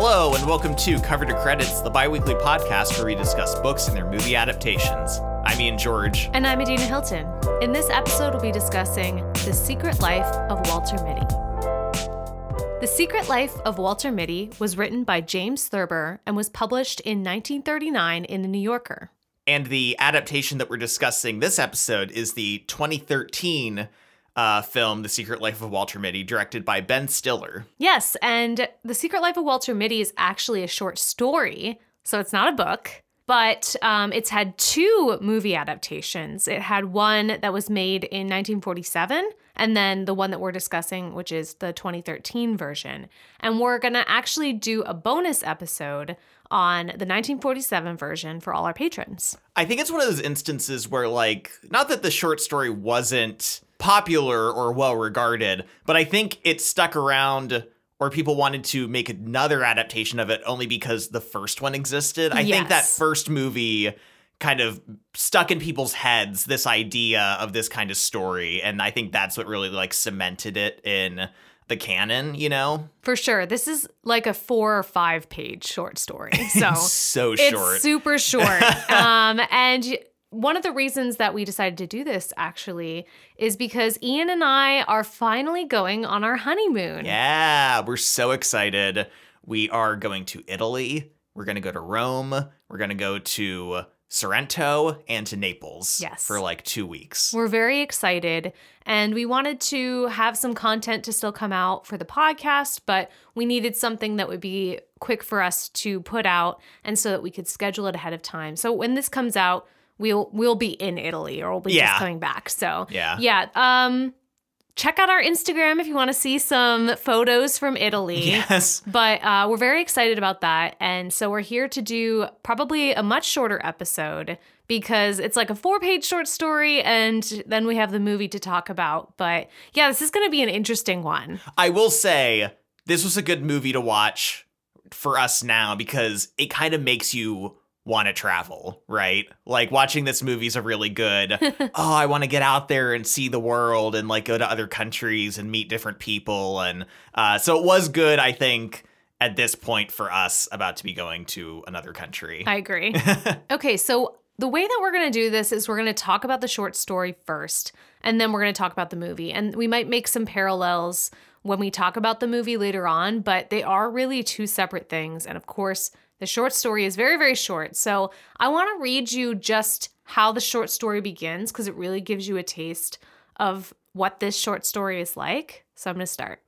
Hello, and welcome to Cover to Credits, the bi-weekly podcast where we discuss books and their movie adaptations. I'm Ian George. And I'm Adina Hilton. In this episode, we'll be discussing The Secret Life of Walter Mitty. The Secret Life of Walter Mitty was written by James Thurber and was published in 1939 in The New Yorker. And the adaptation that we're discussing this episode is the 2013 film, The Secret Life of Walter Mitty, directed by Ben Stiller. Yes, and The Secret Life of Walter Mitty is actually a short story, so it's not a book, but it's had two movie adaptations. It had one that was made in 1947, and then the one that we're discussing, which is the 2013 version. And we're going to actually do a bonus episode on the 1947 version for all our patrons. I think it's one of those instances where, like, not that the short story wasn't popular or well regarded, but I think it stuck around, or people wanted to make another adaptation of it only because the first one existed. I think that first movie kind of stuck in people's heads this idea of this kind of story, and I think that's what really, like, cemented it in the canon, you know? For sure. This is like a 4 or 5 page short story. So, short. It's super short. One of the reasons that we decided to do this, actually, is because Ian and I are finally going on our honeymoon. Yeah, we're so excited. We are going to Italy. We're going to go to Rome. We're going to go to Sorrento and to Naples for like 2 weeks. We're very excited, and we wanted to have some content to still come out for the podcast, but we needed something that would be quick for us to put out and so that we could schedule it ahead of time. So when this comes out, We'll be in Italy, or we'll be just coming back. So yeah. Check out our Instagram if you want to see some photos from Italy. Yes. But we're very excited about that, and so we're here to do probably a much shorter episode because it's like a 4-page short story, and then we have the movie to talk about. But yeah, this is going to be an interesting one. I will say this was a good movie to watch for us now because it kind of makes you want to travel, right? Like, watching this movie is a really good, I want to get out there and see the world and, like, go to other countries and meet different people. And so it was good, I think, at this point for us about to be going to another country. I agree. Okay, so the way that we're going to do this is we're going to talk about the short story first, and then we're going to talk about the movie. And we might make some parallels when we talk about the movie later on, but they are really two separate things. And of course, the short story is very, very short. So I want to read you just how the short story begins because it really gives you a taste of what this short story is like. So I'm going to start.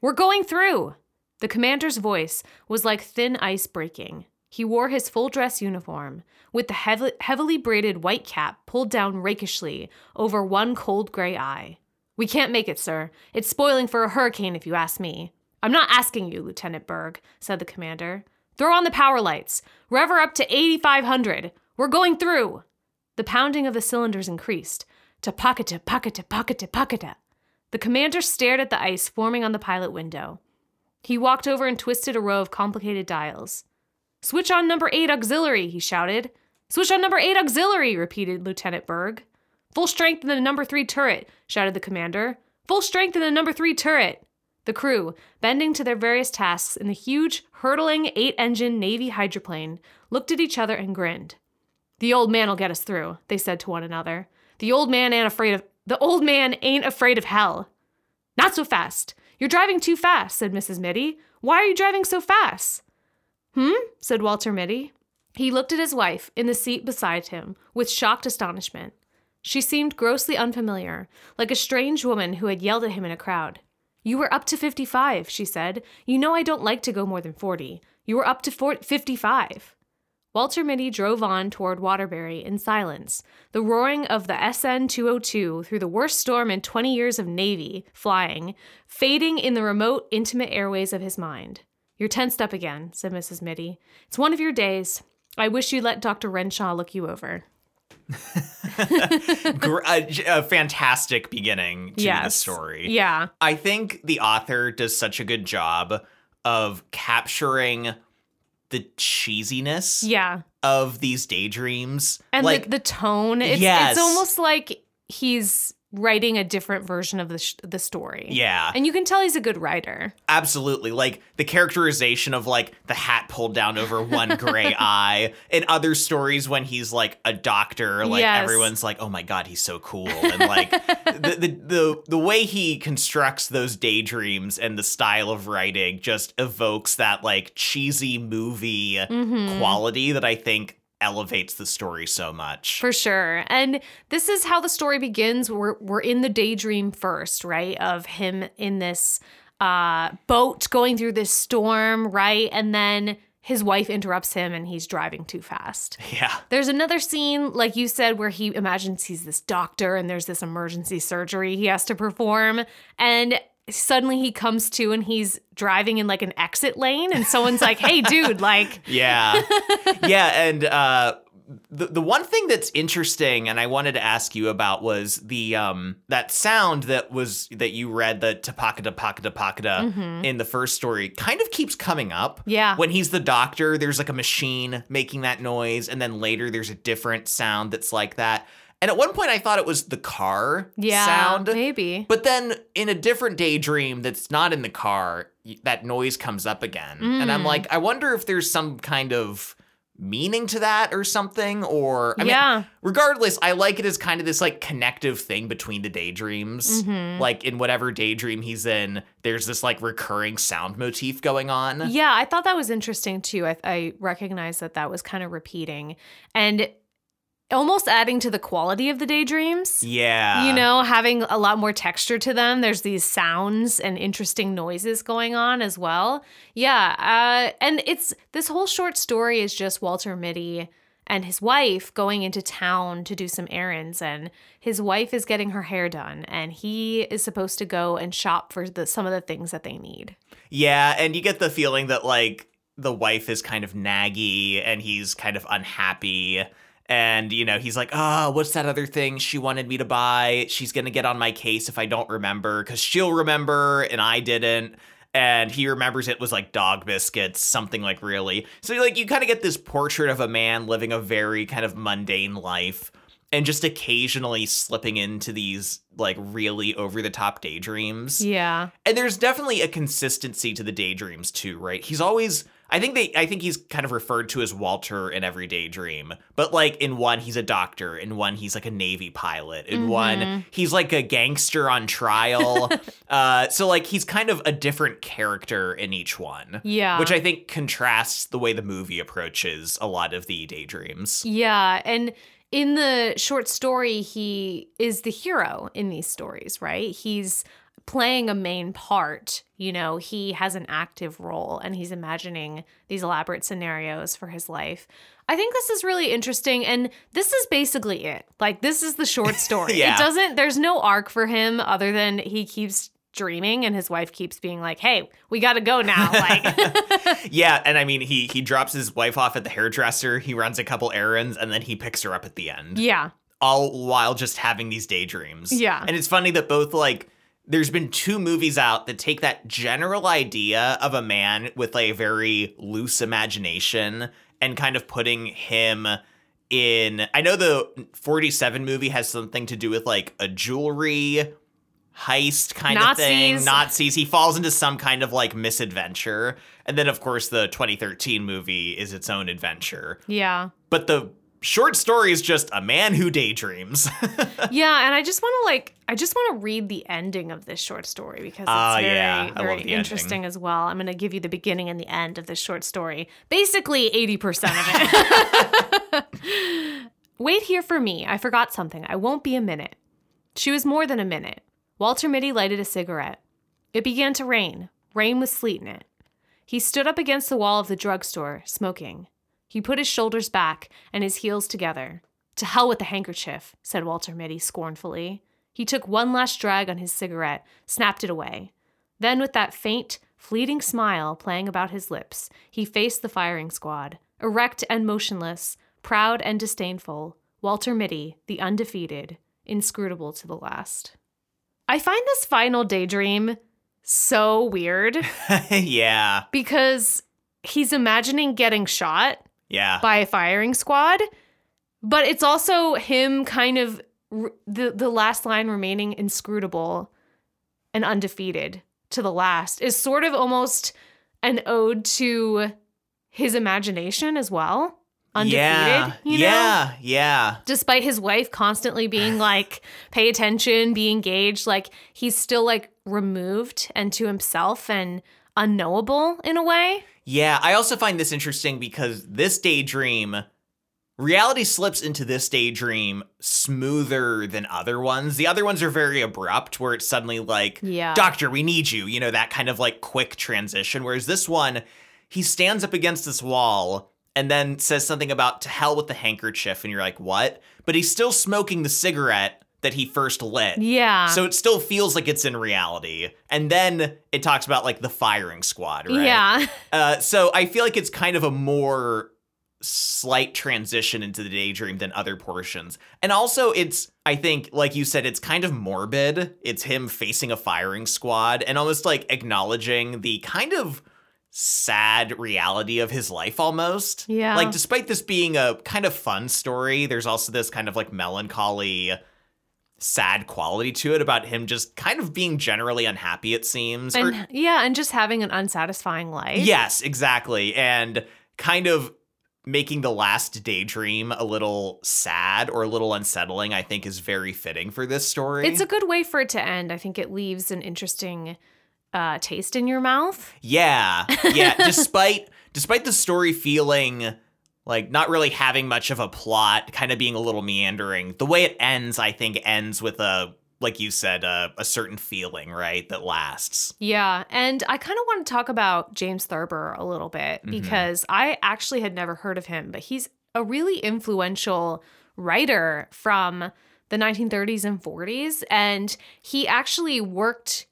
"We're going through." The commander's voice was like thin ice breaking. He wore his full dress uniform with the heavily braided white cap pulled down rakishly over one cold gray eye. "We can't make it, sir. It's spoiling for a hurricane if you ask me." "I'm not asking you, Lieutenant Berg," said the commander. "Throw on the power lights. Rev her up to 8,500. We're going through." The pounding of the cylinders increased. "Tapakata, pakata, pakata, pakata." The commander stared at the ice forming on the pilot window. He walked over and twisted a row of complicated dials. "Switch on number 8 auxiliary," he shouted. "Switch on number 8 auxiliary," repeated Lieutenant Berg. "Full strength in the number 3 turret," shouted the commander. "Full strength in the number 3 turret." The crew, bending to their various tasks in the huge, hurtling 8-engine Navy hydroplane, looked at each other and grinned. "The old man'll get us through," they said to one another. The old man ain't afraid of hell." "Not so fast. You're driving too fast," said Mrs. Mitty. "Why are you driving so fast?" Said Walter Mitty. He looked at his wife in the seat beside him with shocked astonishment. She seemed grossly unfamiliar, like a strange woman who had yelled at him in a crowd. "You were up to 55, she said. "You know I don't like to go more than 40. You were up to 55. Walter Mitty drove on toward Waterbury in silence, the roaring of the SN-202 through the worst storm in 20 years of Navy flying, fading in the remote, intimate airways of his mind. "You're tensed up again," said Mrs. Mitty. "It's one of your days. I wish you'd let Dr. Renshaw look you over." A fantastic beginning to the story. Yeah. I think the author does such a good job of capturing the cheesiness of these daydreams. And like the tone. It's almost like he's writing a different version of the story. Yeah. And you can tell he's a good writer. Absolutely. Like, the characterization of, like, the hat pulled down over one gray eye. In other stories when he's, like, a doctor, like, yes. everyone's like, oh, my God, he's so cool. And, like, the way he constructs those daydreams and the style of writing just evokes that, like, cheesy movie mm-hmm. quality that I think elevates the story so much. For sure. And this is how the story begins. We're in the daydream first, right? Of him in this boat going through this storm, right? And then his wife interrupts him and he's driving too fast. Yeah. There's another scene, like you said, where he imagines he's this doctor and there's this emergency surgery he has to perform. And suddenly he comes to and he's driving in like an exit lane and someone's like, hey, dude, like. Yeah. Yeah. And the one thing that's interesting and I wanted to ask you about was the that sound that you read, the tapakata pakata pakata mm-hmm. in the first story kind of keeps coming up. Yeah. When he's the doctor, there's like a machine making that noise. And then later there's a different sound that's like that. And at one point, I thought it was the car sound. Yeah, maybe. But then in a different daydream that's not in the car, that noise comes up again. Mm. And I'm like, I wonder if there's some kind of meaning to that or something. Or, I mean, regardless, I like it as kind of this, like, connective thing between the daydreams. Mm-hmm. Like, in whatever daydream he's in, there's this, like, recurring sound motif going on. Yeah, I thought that was interesting, too. I recognized that was kind of repeating. And almost adding to the quality of the daydreams. Yeah. You know, having a lot more texture to them. There's these sounds and interesting noises going on as well. Yeah. And it's this whole short story is just Walter Mitty and his wife going into town to do some errands. And his wife is getting her hair done. And he is supposed to go and shop for some of the things that they need. Yeah. And you get the feeling that, like, the wife is kind of naggy and he's kind of unhappy. And, you know, he's like, oh, what's that other thing she wanted me to buy? She's going to get on my case if I don't remember, because she'll remember and I didn't. And he remembers it was like dog biscuits, something like really. So, like, you kind of get this portrait of a man living a very kind of mundane life and just occasionally slipping into these, like, really over-the-top daydreams. Yeah. And there's definitely a consistency to the daydreams, too, right? He's always... I think he's kind of referred to as Walter in every daydream. But, like, in one, he's a doctor. In one, he's, like, a Navy pilot. In mm-hmm. one, he's, like, a gangster on trial. So, like, he's kind of a different character in each one. Yeah. Which I think contrasts the way the movie approaches a lot of the daydreams. Yeah, and in the short story, he is the hero in these stories, right? He's playing a main part, you know, he has an active role and he's imagining these elaborate scenarios for his life. I think this is really interesting. And this is basically it. Like, this is the short story. Yeah. There's no arc for him other than he keeps dreaming and his wife keeps being like, hey, we got to go now. Like, yeah. And I mean, he drops his wife off at the hairdresser. He runs a couple errands and then he picks her up at the end. Yeah. All while just having these daydreams. Yeah. And it's funny that both, like, there's been two movies out that take that general idea of a man with a very loose imagination and kind of putting him in... I know the 47 movie has something to do with, like, a jewelry heist kind of thing. Nazis. He falls into some kind of, like, misadventure. And then, of course, the 2013 movie is its own adventure. Yeah. But the short story is just a man who daydreams. Yeah, and I just want to read the ending of this short story because it's very interesting ending as well. I'm going to give you the beginning and the end of this short story. Basically 80% of it. Wait here for me. I forgot something. I won't be a minute. She was more than a minute. Walter Mitty lighted a cigarette. It began to rain. Rain with sleet in it. He stood up against the wall of the drugstore, smoking. He put his shoulders back and his heels together. To hell with the handkerchief, said Walter Mitty scornfully. He took one last drag on his cigarette, snapped it away. Then, with that faint, fleeting smile playing about his lips, he faced the firing squad. Erect and motionless, proud and disdainful, Walter Mitty, the undefeated, inscrutable to the last. I find this final daydream so weird. Yeah. Because he's imagining getting shot. Yeah. By a firing squad. But it's also him kind of the last line, remaining inscrutable and undefeated to the last, is sort of almost an ode to his imagination as well. Undefeated, you know? Yeah. Despite his wife constantly being like, pay attention, be engaged, like he's still like removed and to himself and unknowable in a way. Yeah, I also find this interesting because this daydream, reality slips into this daydream smoother than other ones. The other ones are very abrupt where it's suddenly like, doctor, we need you, you know, that kind of like quick transition. Whereas this one, he stands up against this wall and then says something about to hell with the handkerchief. And you're like, what? But he's still smoking the cigarette that he first lit. Yeah. So it still feels like it's in reality. And then it talks about like the firing squad, right? Yeah. So I feel like it's kind of a more slight transition into the daydream than other portions. And also it's, I think, like you said, it's kind of morbid. It's him facing a firing squad and almost like acknowledging the kind of sad reality of his life almost. Yeah. Like despite this being a kind of fun story, there's also this kind of like melancholy, sad quality to it about him just kind of being generally unhappy, it seems. And, and just having an unsatisfying life. Yes, exactly. And kind of making the last daydream a little sad or a little unsettling, I think, is very fitting for this story. It's a good way for it to end. I think it leaves an interesting taste in your mouth. Yeah. Despite the story feeling like not really having much of a plot, kind of being a little meandering, the way it ends, I think, ends with a, like you said, a certain feeling, right, that lasts. Yeah, and I kind of want to talk about James Thurber a little bit because I actually had never heard of him, but he's a really influential writer from the 1930s and 40s, and he actually worked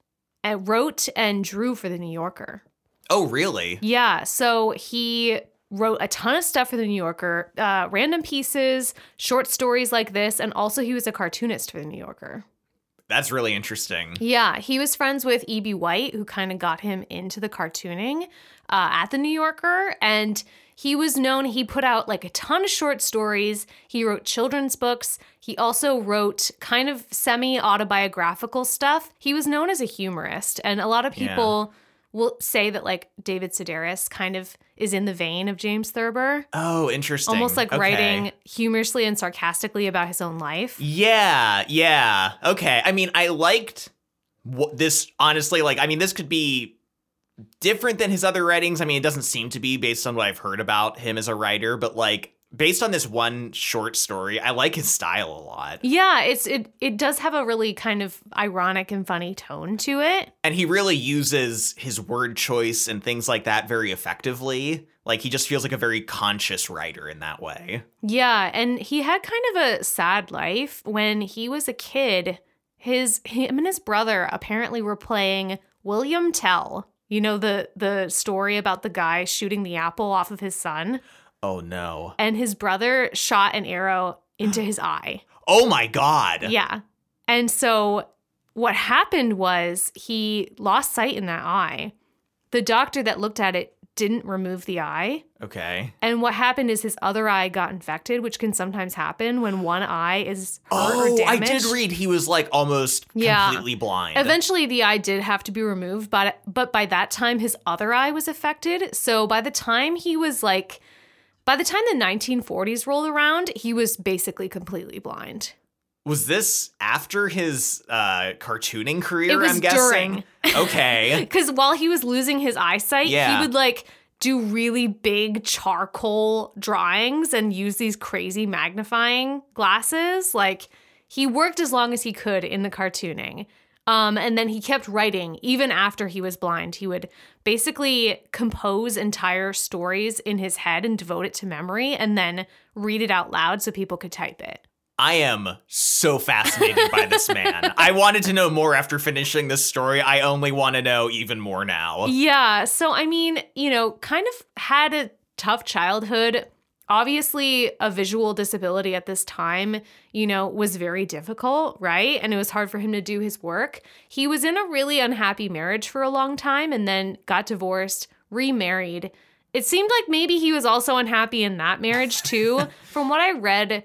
and wrote and drew for The New Yorker. Oh, really? Yeah. So he wrote a ton of stuff for The New Yorker, random pieces, short stories like this, and also he was a cartoonist for The New Yorker. That's really interesting. Yeah. He was friends with E.B. White, who kind of got him into the cartooning at The New Yorker. And he was known, he put out like a ton of short stories. He wrote children's books. He also wrote kind of semi-autobiographical stuff. He was known as a humorist. And a lot of people will say that like David Sedaris kind of is in the vein of James Thurber. Oh, interesting. Almost like writing humorously and sarcastically about his own life. Yeah. Okay. I mean, I liked this, honestly. Like, I mean, this could be different than his other writings. I mean, it doesn't seem to be based on what I've heard about him as a writer, but like based on this one short story, I like his style a lot. Yeah, it does have a really kind of ironic and funny tone to it. And he really uses his word choice and things like that very effectively. Like, he just feels like a very conscious writer in that way. Yeah, and he had kind of a sad life. When he was a kid, him and his brother apparently were playing William Tell. You know, the story about the guy shooting the apple off of his son? Oh, no. And his brother shot an arrow into his eye. Oh, my God. Yeah. And so what happened was he lost sight in that eye. The doctor that looked at it didn't remove the eye. Okay. And what happened is his other eye got infected, which can sometimes happen when one eye is hurt or damaged. I did read he was like almost completely blind. Eventually the eye did have to be removed, but by that time his other eye was affected. So by the time the 1940s rolled around, he was basically completely blind. Was this after his cartooning career, I'm guessing? It was during. Okay. Because while he was losing his eyesight, he would like do really big charcoal drawings and use these crazy magnifying glasses. Like, he worked as long as he could in the cartooning. And then he kept writing even after he was blind. He would basically compose entire stories in his head and devote it to memory and then read it out loud so people could type it. I am so fascinated by this man. I wanted to know more after finishing this story. I only want to know even more now. Yeah. So, I mean, you know, kind of had a tough childhood. Obviously, a visual disability at this time, you know, was very difficult, right? And it was hard for him to do his work. He was in a really unhappy marriage for a long time and then got divorced, remarried. It seemed like maybe he was also unhappy in that marriage, too. From what I read,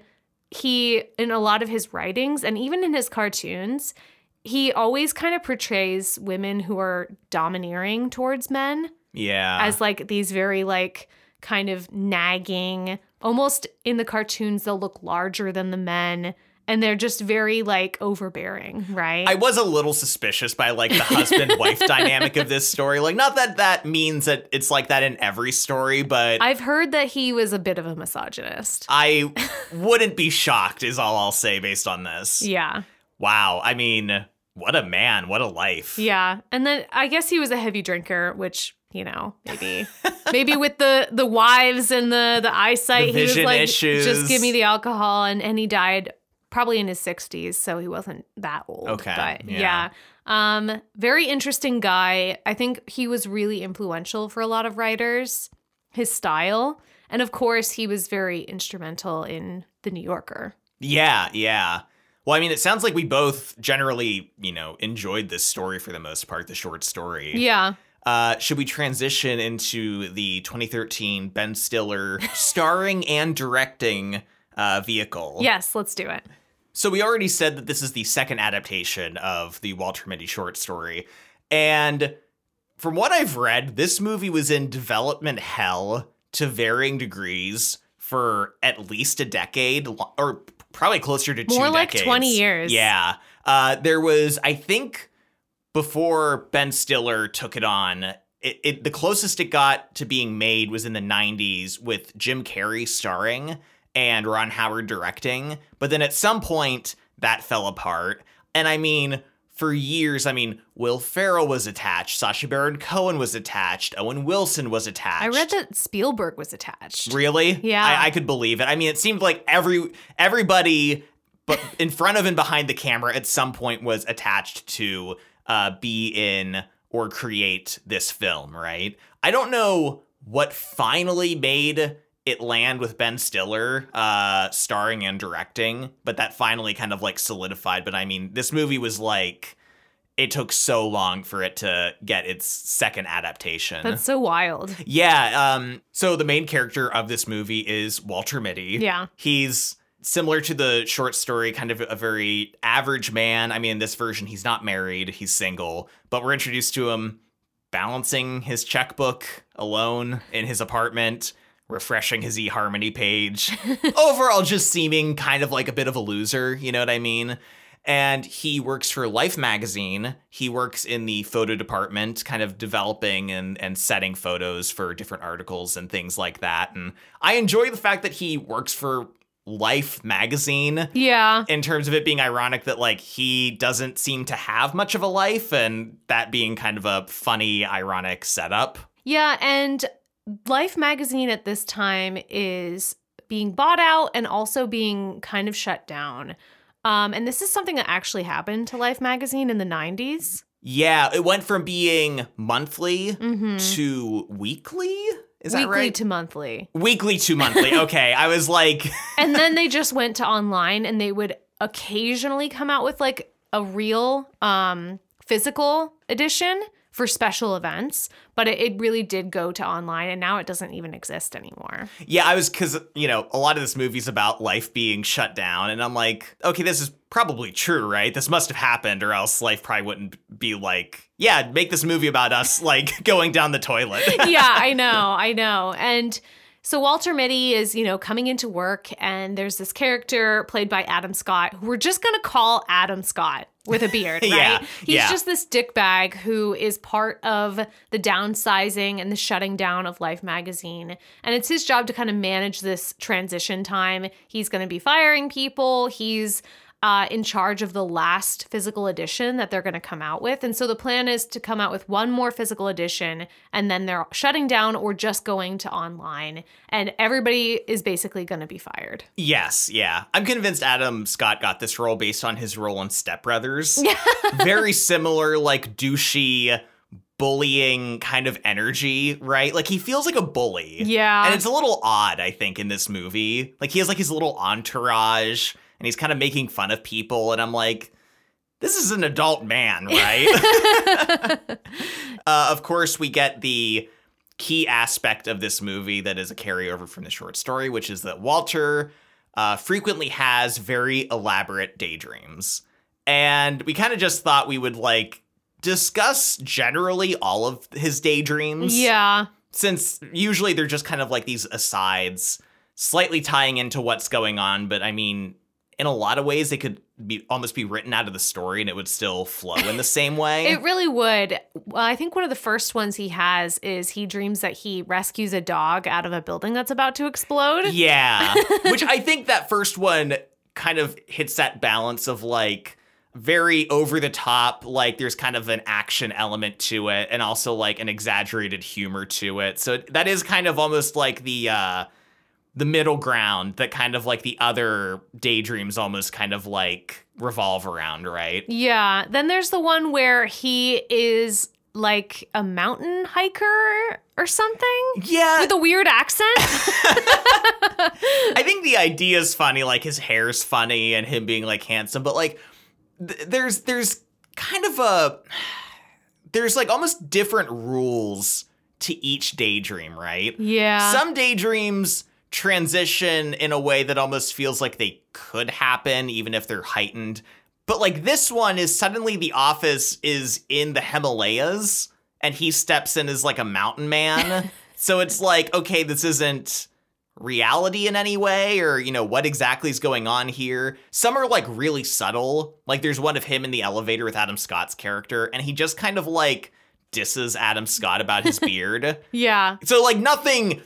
he, in a lot of his writings and even in his cartoons, he always kind of portrays women who are domineering towards men. Yeah. As like these very like kind of nagging, almost in the cartoons, they'll look larger than the men. And they're just very, like, overbearing, right? I was a little suspicious by, like, the husband-wife dynamic of this story. Like, not that that means that it's like that in every story, but... I've heard that he was a bit of a misogynist. I wouldn't be shocked is all I'll say based on this. Yeah. Wow. I mean, what a man. What a life. Yeah. And then I guess he was a heavy drinker, which... You know, maybe with the wives and the eyesight, he was like, issues. Just give me the alcohol. And he died probably in his 60s, so he wasn't that old. Okay. But yeah. Very interesting guy. I think he was really influential for a lot of writers, his style. And of course, he was very instrumental in The New Yorker. Yeah. Well, I mean, it sounds like we both generally, you know, enjoyed this story for the most part, the short story. Yeah. Should we transition into the 2013 Ben Stiller starring and directing vehicle? Yes, let's do it. So we already said that this is the second adaptation of the Walter Mitty short story. And from what I've read, this movie was in development hell to varying degrees for at least a decade or probably closer to 2 decades. More like 20 years. Yeah. There was, I think... Before Ben Stiller took it on, the closest it got to being made was in the 90s with Jim Carrey starring and Ron Howard directing. But then at some point, that fell apart. And I mean, for years, Will Ferrell was attached. Sacha Baron Cohen was attached. Owen Wilson was attached. I read that Spielberg was attached. Really? Yeah. I could believe it. I mean, it seemed like everybody but in front of and behind the camera at some point was attached to... be in or create this film, right? I don't know what finally made it land with Ben Stiller starring and directing, but that finally kind of like solidified. But I mean, this movie was like, it took so long for it to get its second adaptation. That's so wild. Yeah. So the main character of this movie is Walter Mitty. Yeah. He's... Similar to the short story, kind of a very average man. I mean, in this version, he's not married, he's single, but we're introduced to him balancing his checkbook alone in his apartment, refreshing his eHarmony page, overall just seeming kind of like a bit of a loser, you know what I mean? And he works for Life magazine. He works in the photo department, kind of developing and setting photos for different articles and things like that. And I enjoy the fact that he works for Life magazine. Yeah. In terms of it being ironic that like he doesn't seem to have much of a life and that being kind of a funny, ironic setup. Yeah. And Life magazine at this time is being bought out and also being kind of shut down. And this is something that actually happened to Life magazine in the 90s. Yeah. It went from being monthly to weekly. Is that right? Weekly to monthly. Weekly to monthly. Okay. I was like... And then they just went to online and they would occasionally come out with like a real physical edition for special events. But it really did go to online and now it doesn't even exist anymore. Yeah, because, you know, a lot of this movie's about Life being shut down. And I'm like, okay, this is probably true, right? This must have happened or else Life probably wouldn't be like... Yeah, make this movie about us, like, going down the toilet. Yeah, I know. And so Walter Mitty is, you know, coming into work, and there's this character played by Adam Scott, who we're just going to call Adam Scott with a beard, right? Yeah, He's just this dickbag who is part of the downsizing and the shutting down of Life magazine. And it's his job to kind of manage this transition time. He's going to be firing people. He's... in charge of the last physical edition that they're going to come out with. And so the plan is to come out with one more physical edition, and then they're shutting down or just going to online. And everybody is basically going to be fired. Yes, yeah. I'm convinced Adam Scott got this role based on his role in Step Brothers. Very similar, like, douchey... bullying kind of energy, right? Like, he feels like a bully. Yeah. And it's a little odd, I think, in this movie. Like, he has, like, his little entourage, and he's kind of making fun of people, and I'm like, this is an adult man, right? Of course, we get the key aspect of this movie that is a carryover from the short story, which is that Walter frequently has very elaborate daydreams. And we kind of just thought we would, like, discuss generally all of his daydreams. Yeah. Since usually they're just kind of like these asides, slightly tying into what's going on. But I mean, in a lot of ways, they could be almost be written out of the story and it would still flow in the same way. It really would. Well, I think one of the first ones he has is he dreams that he rescues a dog out of a building that's about to explode. Yeah. Which I think that first one kind of hits that balance of like, very over the top, like there's kind of an action element to it and also like an exaggerated humor to it. So that is kind of almost like the middle ground that kind of like the other daydreams almost kind of like revolve around, right? Yeah. Then there's the one where he is like a mountain hiker or something. Yeah. With a weird accent. I think the idea is funny, like his hair's funny and him being like handsome, but like there's kind of a, there's like almost different rules to each daydream, right? Yeah. Some daydreams transition in a way that almost feels like they could happen, even if they're heightened. But like this one is suddenly the office is in the Himalayas and he steps in as like a mountain man. So it's like, okay, this isn't reality in any way, or you know what exactly is going on here. Some are like really subtle, like there's one of him in the elevator with Adam Scott's character and he just kind of like disses Adam Scott about his beard. Yeah. So like nothing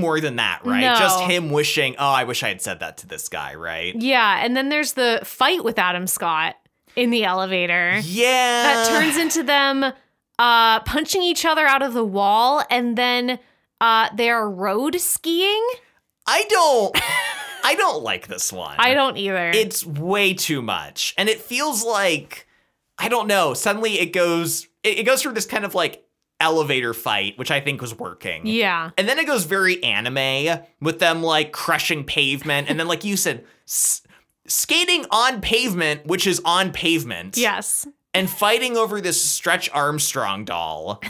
more than that, right? No. Just him wishing, oh, I wish I had said that to this guy, right? Yeah. And then there's the fight with Adam Scott in the elevator. Yeah. That turns into them punching each other out of the wall, and then they are road skiing. I don't like this one. I don't either. It's way too much. And it feels like, I don't know, suddenly it goes through this kind of like elevator fight, which I think was working. Yeah. And then it goes very anime with them like crushing pavement. And then like you said, skating on pavement, which is on pavement. Yes. And fighting over this Stretch Armstrong doll.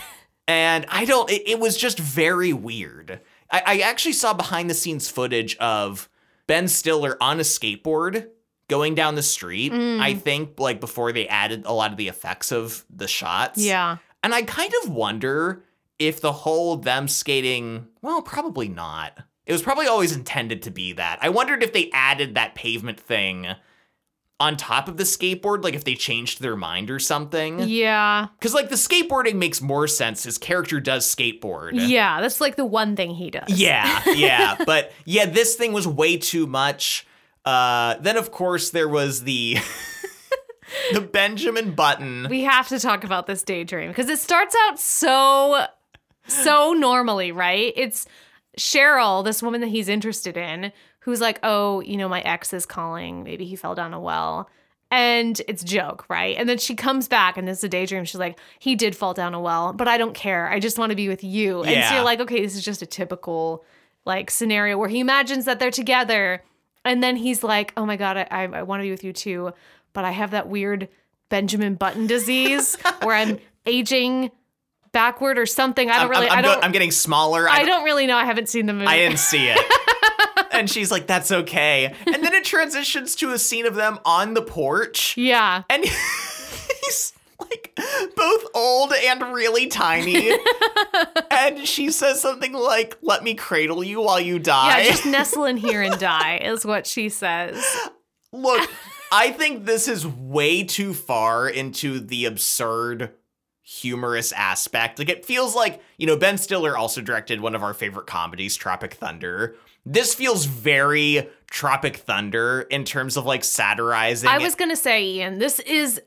And it was just very weird. I actually saw behind the scenes footage of Ben Stiller on a skateboard going down the street, I think, like before they added a lot of the effects of the shots. Yeah. And I kind of wonder if the whole them skating, well, probably not. It was probably always intended to be that. I wondered if they added that pavement thing on top of the skateboard, like if they changed their mind or something. Yeah. Because like the skateboarding makes more sense. His character does skateboard. Yeah, that's like the one thing he does. Yeah, yeah. But yeah, this thing was way too much. Then of course there was the Benjamin Button. We have to talk about this daydream because it starts out so normally, right? It's Cheryl, this woman that he's interested in, who's like, oh, you know, my ex is calling. Maybe he fell down a well. And it's a joke, right? And then she comes back and it's a daydream. She's like, he did fall down a well, but I don't care. I just want to be with you. Yeah. And so you're like, okay, this is just a typical like scenario where he imagines that they're together. And then he's like, oh my God, I want to be with you too. But I have that weird Benjamin Button disease where I'm aging backward or something. I'm getting smaller. I don't really know. I haven't seen the movie. I didn't see it. And she's like, that's okay. And then it transitions to a scene of them on the porch. Yeah. And he's like both old and really tiny. And she says something like, let me cradle you while you die. Yeah, just nestle in here and die is what she says. Look, I think this is way too far into the absurd humorous aspect. Like it feels like, you know, Ben Stiller also directed one of our favorite comedies, Tropic Thunder. This feels very Tropic Thunder in terms of like satirizing. I was going to say, Ian, this is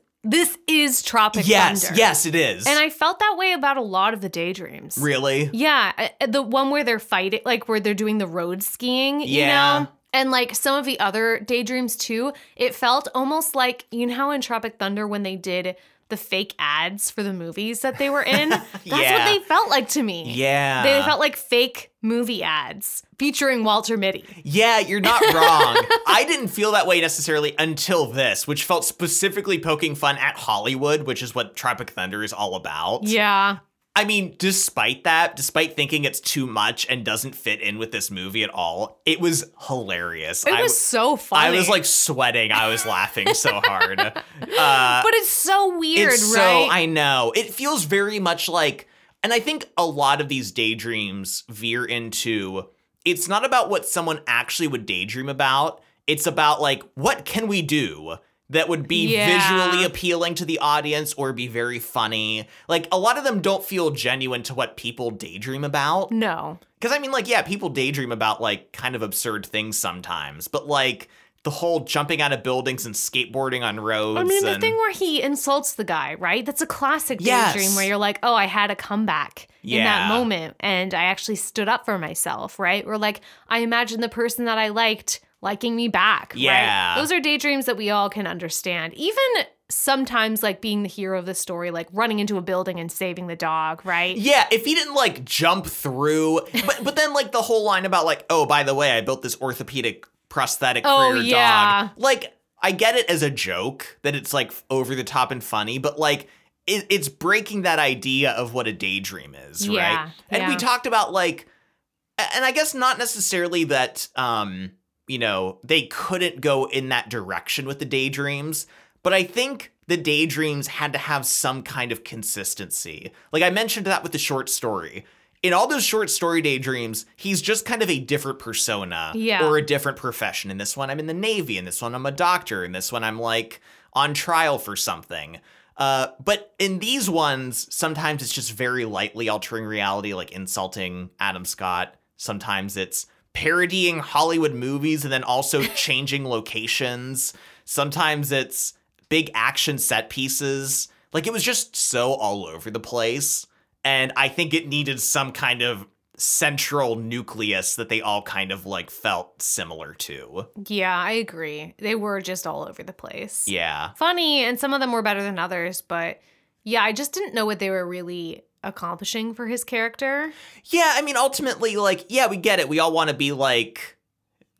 Tropic Thunder. Yes, it is. And I felt that way about a lot of the daydreams. Really? Yeah. The one where they're fighting, like where they're doing the road skiing, you know? And like some of the other daydreams too, it felt almost like, you know how in Tropic Thunder when they did the fake ads for the movies that they were in. That's what they felt like to me. Yeah. They felt like fake movie ads featuring Walter Mitty. Yeah, you're not wrong. I didn't feel that way necessarily until this, which felt specifically poking fun at Hollywood, which is what Tropic Thunder is all about. Yeah. I mean, despite that, despite thinking it's too much and doesn't fit in with this movie at all, it was hilarious. It was so funny. I was like sweating. I was laughing so hard. But it's so weird, it's right? So, I know. It feels very much like, and I think a lot of these daydreams veer into, it's not about what someone actually would daydream about. It's about like, what can we do that would be visually appealing to the audience or be very funny? Like, a lot of them don't feel genuine to what people daydream about. No. Because, I mean, like, yeah, people daydream about, like, kind of absurd things sometimes. But, like, the whole jumping out of buildings and skateboarding on roads. I mean, the thing where he insults the guy, right? That's a classic daydream where you're like, oh, I had a comeback in that moment. And I actually stood up for myself, right? Or, like, I imagined the person that I liked liking me back, right? Those are daydreams that we all can understand. Even sometimes, like, being the hero of the story, like, running into a building and saving the dog, right? Yeah, if he didn't, like, jump through. But then, like, the whole line about, like, oh, by the way, I built this orthopedic prosthetic for your dog. Like, I get it as a joke that it's, like, over the top and funny, but, like, it's breaking that idea of what a daydream is, right? And we talked about, like, and I guess not necessarily that, you know, they couldn't go in that direction with the daydreams, but I think the daydreams had to have some kind of consistency. Like, I mentioned that with the short story. In all those short story daydreams, he's just kind of a different persona or a different profession. In this one, I'm in the Navy. In this one, I'm a doctor. In this one, I'm, like, on trial for something. But in these ones, sometimes it's just very lightly altering reality, like insulting Adam Scott. Sometimes it's parodying Hollywood movies and then also changing locations. Sometimes it's big action set pieces. Like, it was just so all over the place. And I think it needed some kind of central nucleus that they all kind of, like, felt similar to. Yeah, I agree. They were just all over the place. Yeah. Funny, and some of them were better than others, but yeah, I just didn't know what they were really accomplishing for his character. Yeah, I mean, ultimately, like, yeah, we get it. We all want to be, like,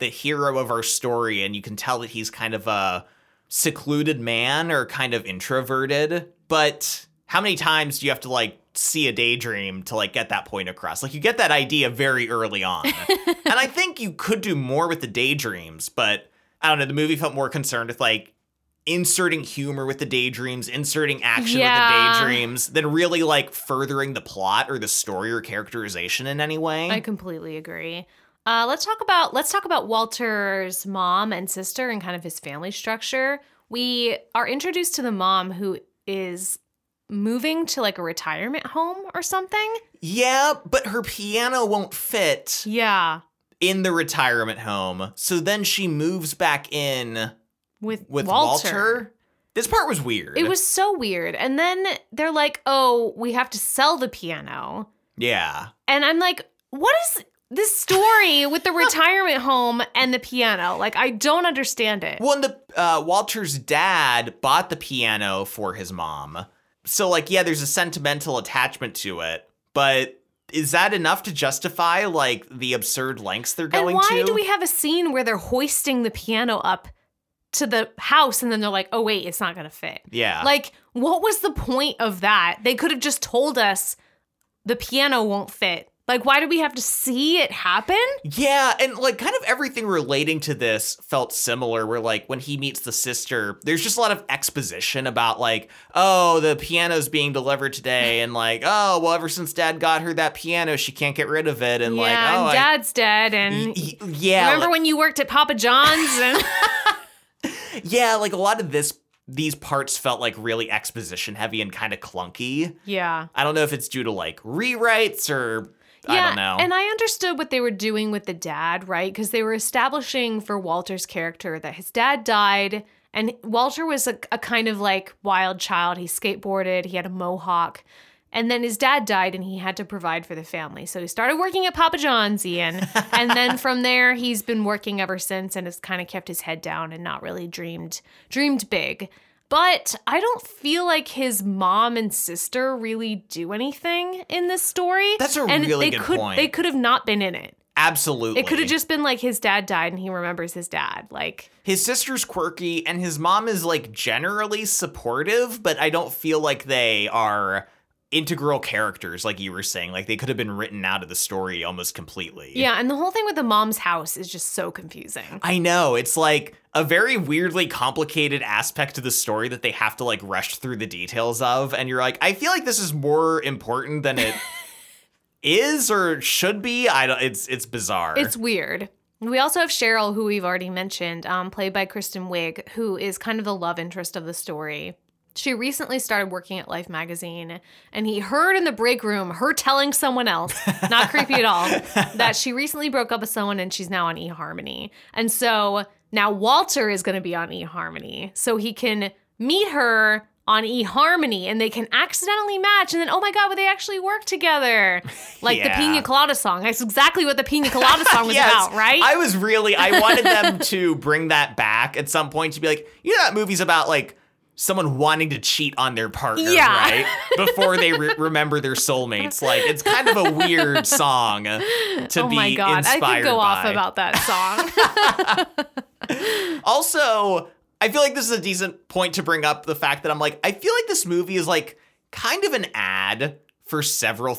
the hero of our story, and you can tell that he's kind of a secluded man or kind of introverted, but how many times do you have to, like, see a daydream to, like, get that point across? Like, you get that idea very early on. And I think you could do more with the daydreams, but I don't know, the movie felt more concerned with, like, inserting humor with the daydreams, inserting action with the daydreams, than really, like, furthering the plot or the story or characterization in any way. I completely agree. Let's talk about Walter's mom and sister and kind of his family structure. We are introduced to the mom, who is moving to, like, a retirement home or something. Yeah, but her piano won't fit in the retirement home. So then she moves back in with Walter. This part was weird. It was so weird. And then they're like, oh, we have to sell the piano. Yeah. And I'm like, what is this story with the retirement home and the piano? Like, I don't understand it. Well, and Walter's dad bought the piano for his mom. So, like, yeah, there's a sentimental attachment to it, but is that enough to justify, like, the absurd lengths they're going to? And why do we have a scene where they're hoisting the piano up to the house and then they're like, oh, wait, it's not going to fit? Yeah. Like, what was the point of that? They could have just told us the piano won't fit. Like, why do we have to see it happen? Yeah, and, like, kind of everything relating to this felt similar, where, like, when he meets the sister, there's just a lot of exposition about, like, oh, the piano's being delivered today, and, like, oh, well, ever since Dad got her that piano, she can't get rid of it, and, like, oh, and Dad's dead, and remember, like, when you worked at Papa John's? And yeah, like, a lot of these parts felt, like, really exposition heavy and kind of clunky. Yeah. I don't know if it's due to, like, rewrites or, yeah, I don't know. And I understood what they were doing with the dad, right? Because they were establishing for Walter's character that his dad died, and Walter was a kind of, like, wild child. He skateboarded, he had a mohawk, and then his dad died, and he had to provide for the family. So he started working at Papa John's, Ian, and then from there, he's been working ever since, and has kind of kept his head down and not really dreamed big. But I don't feel like his mom and sister really do anything in this story. That's a really good point. They could have not been in it. Absolutely. It could have just been like his dad died and he remembers his dad. Like, his sister's quirky and his mom is, like, generally supportive, but I don't feel like they are integral characters, like you were saying. Like, they could have been written out of the story almost completely. Yeah, and the whole thing with the mom's house is just so confusing. I know. It's like a very weirdly complicated aspect to the story that they have to, like, rush through the details of. And you're like, I feel like this is more important than it is or should be. It's bizarre. It's weird. We also have Cheryl, who we've already mentioned, played by Kristen Wiig, who is kind of the love interest of the story. She recently started working at Life magazine, and he heard in the break room her telling someone else, not creepy at all, that she recently broke up with someone and she's now on eHarmony. And so now Walter is going to be on eHarmony, so he can meet her on eHarmony, and they can accidentally match, and then, oh my God, would they actually work together? Like the Pina Colada song. That's exactly what the Pina Colada song was about, right? I wanted them to bring that back at some point, to be like, you know, that movie's about, like, someone wanting to cheat on their partner, right? Before they remember their soulmates. Like, it's kind of a weird song to be inspired by. Oh my God, I could go off about that song. Also, I feel like this is a decent point to bring up the fact that I'm like, I feel like this movie is like kind of an ad for several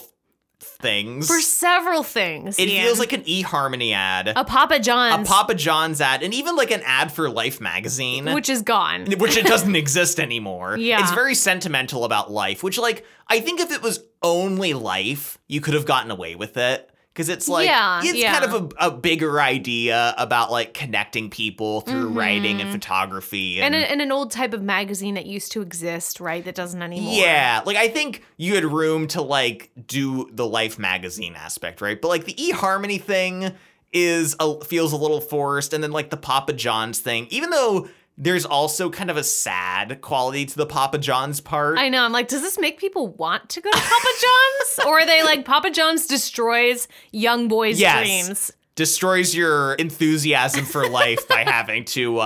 things. For several things. It feels like an eHarmony ad. A Papa John's ad. And even like an ad for Life magazine. Which is gone. Which it doesn't exist anymore. Yeah. It's very sentimental about life, which, like, I think if it was only Life, you could have gotten away with it. Because it's like, kind of a bigger idea about, like, connecting people through writing and photography. And an old type of magazine that used to exist, right? That doesn't anymore. Yeah. Like, I think you had room to, like, do the Life magazine aspect, right? But, like, the eHarmony thing feels a little forced. And then, like, the Papa John's thing, even though there's also kind of a sad quality to the Papa John's part. I know. I'm like, does this make people want to go to Papa John's? Or are they like, Papa John's destroys young boys' dreams? Destroys your enthusiasm for life by having to,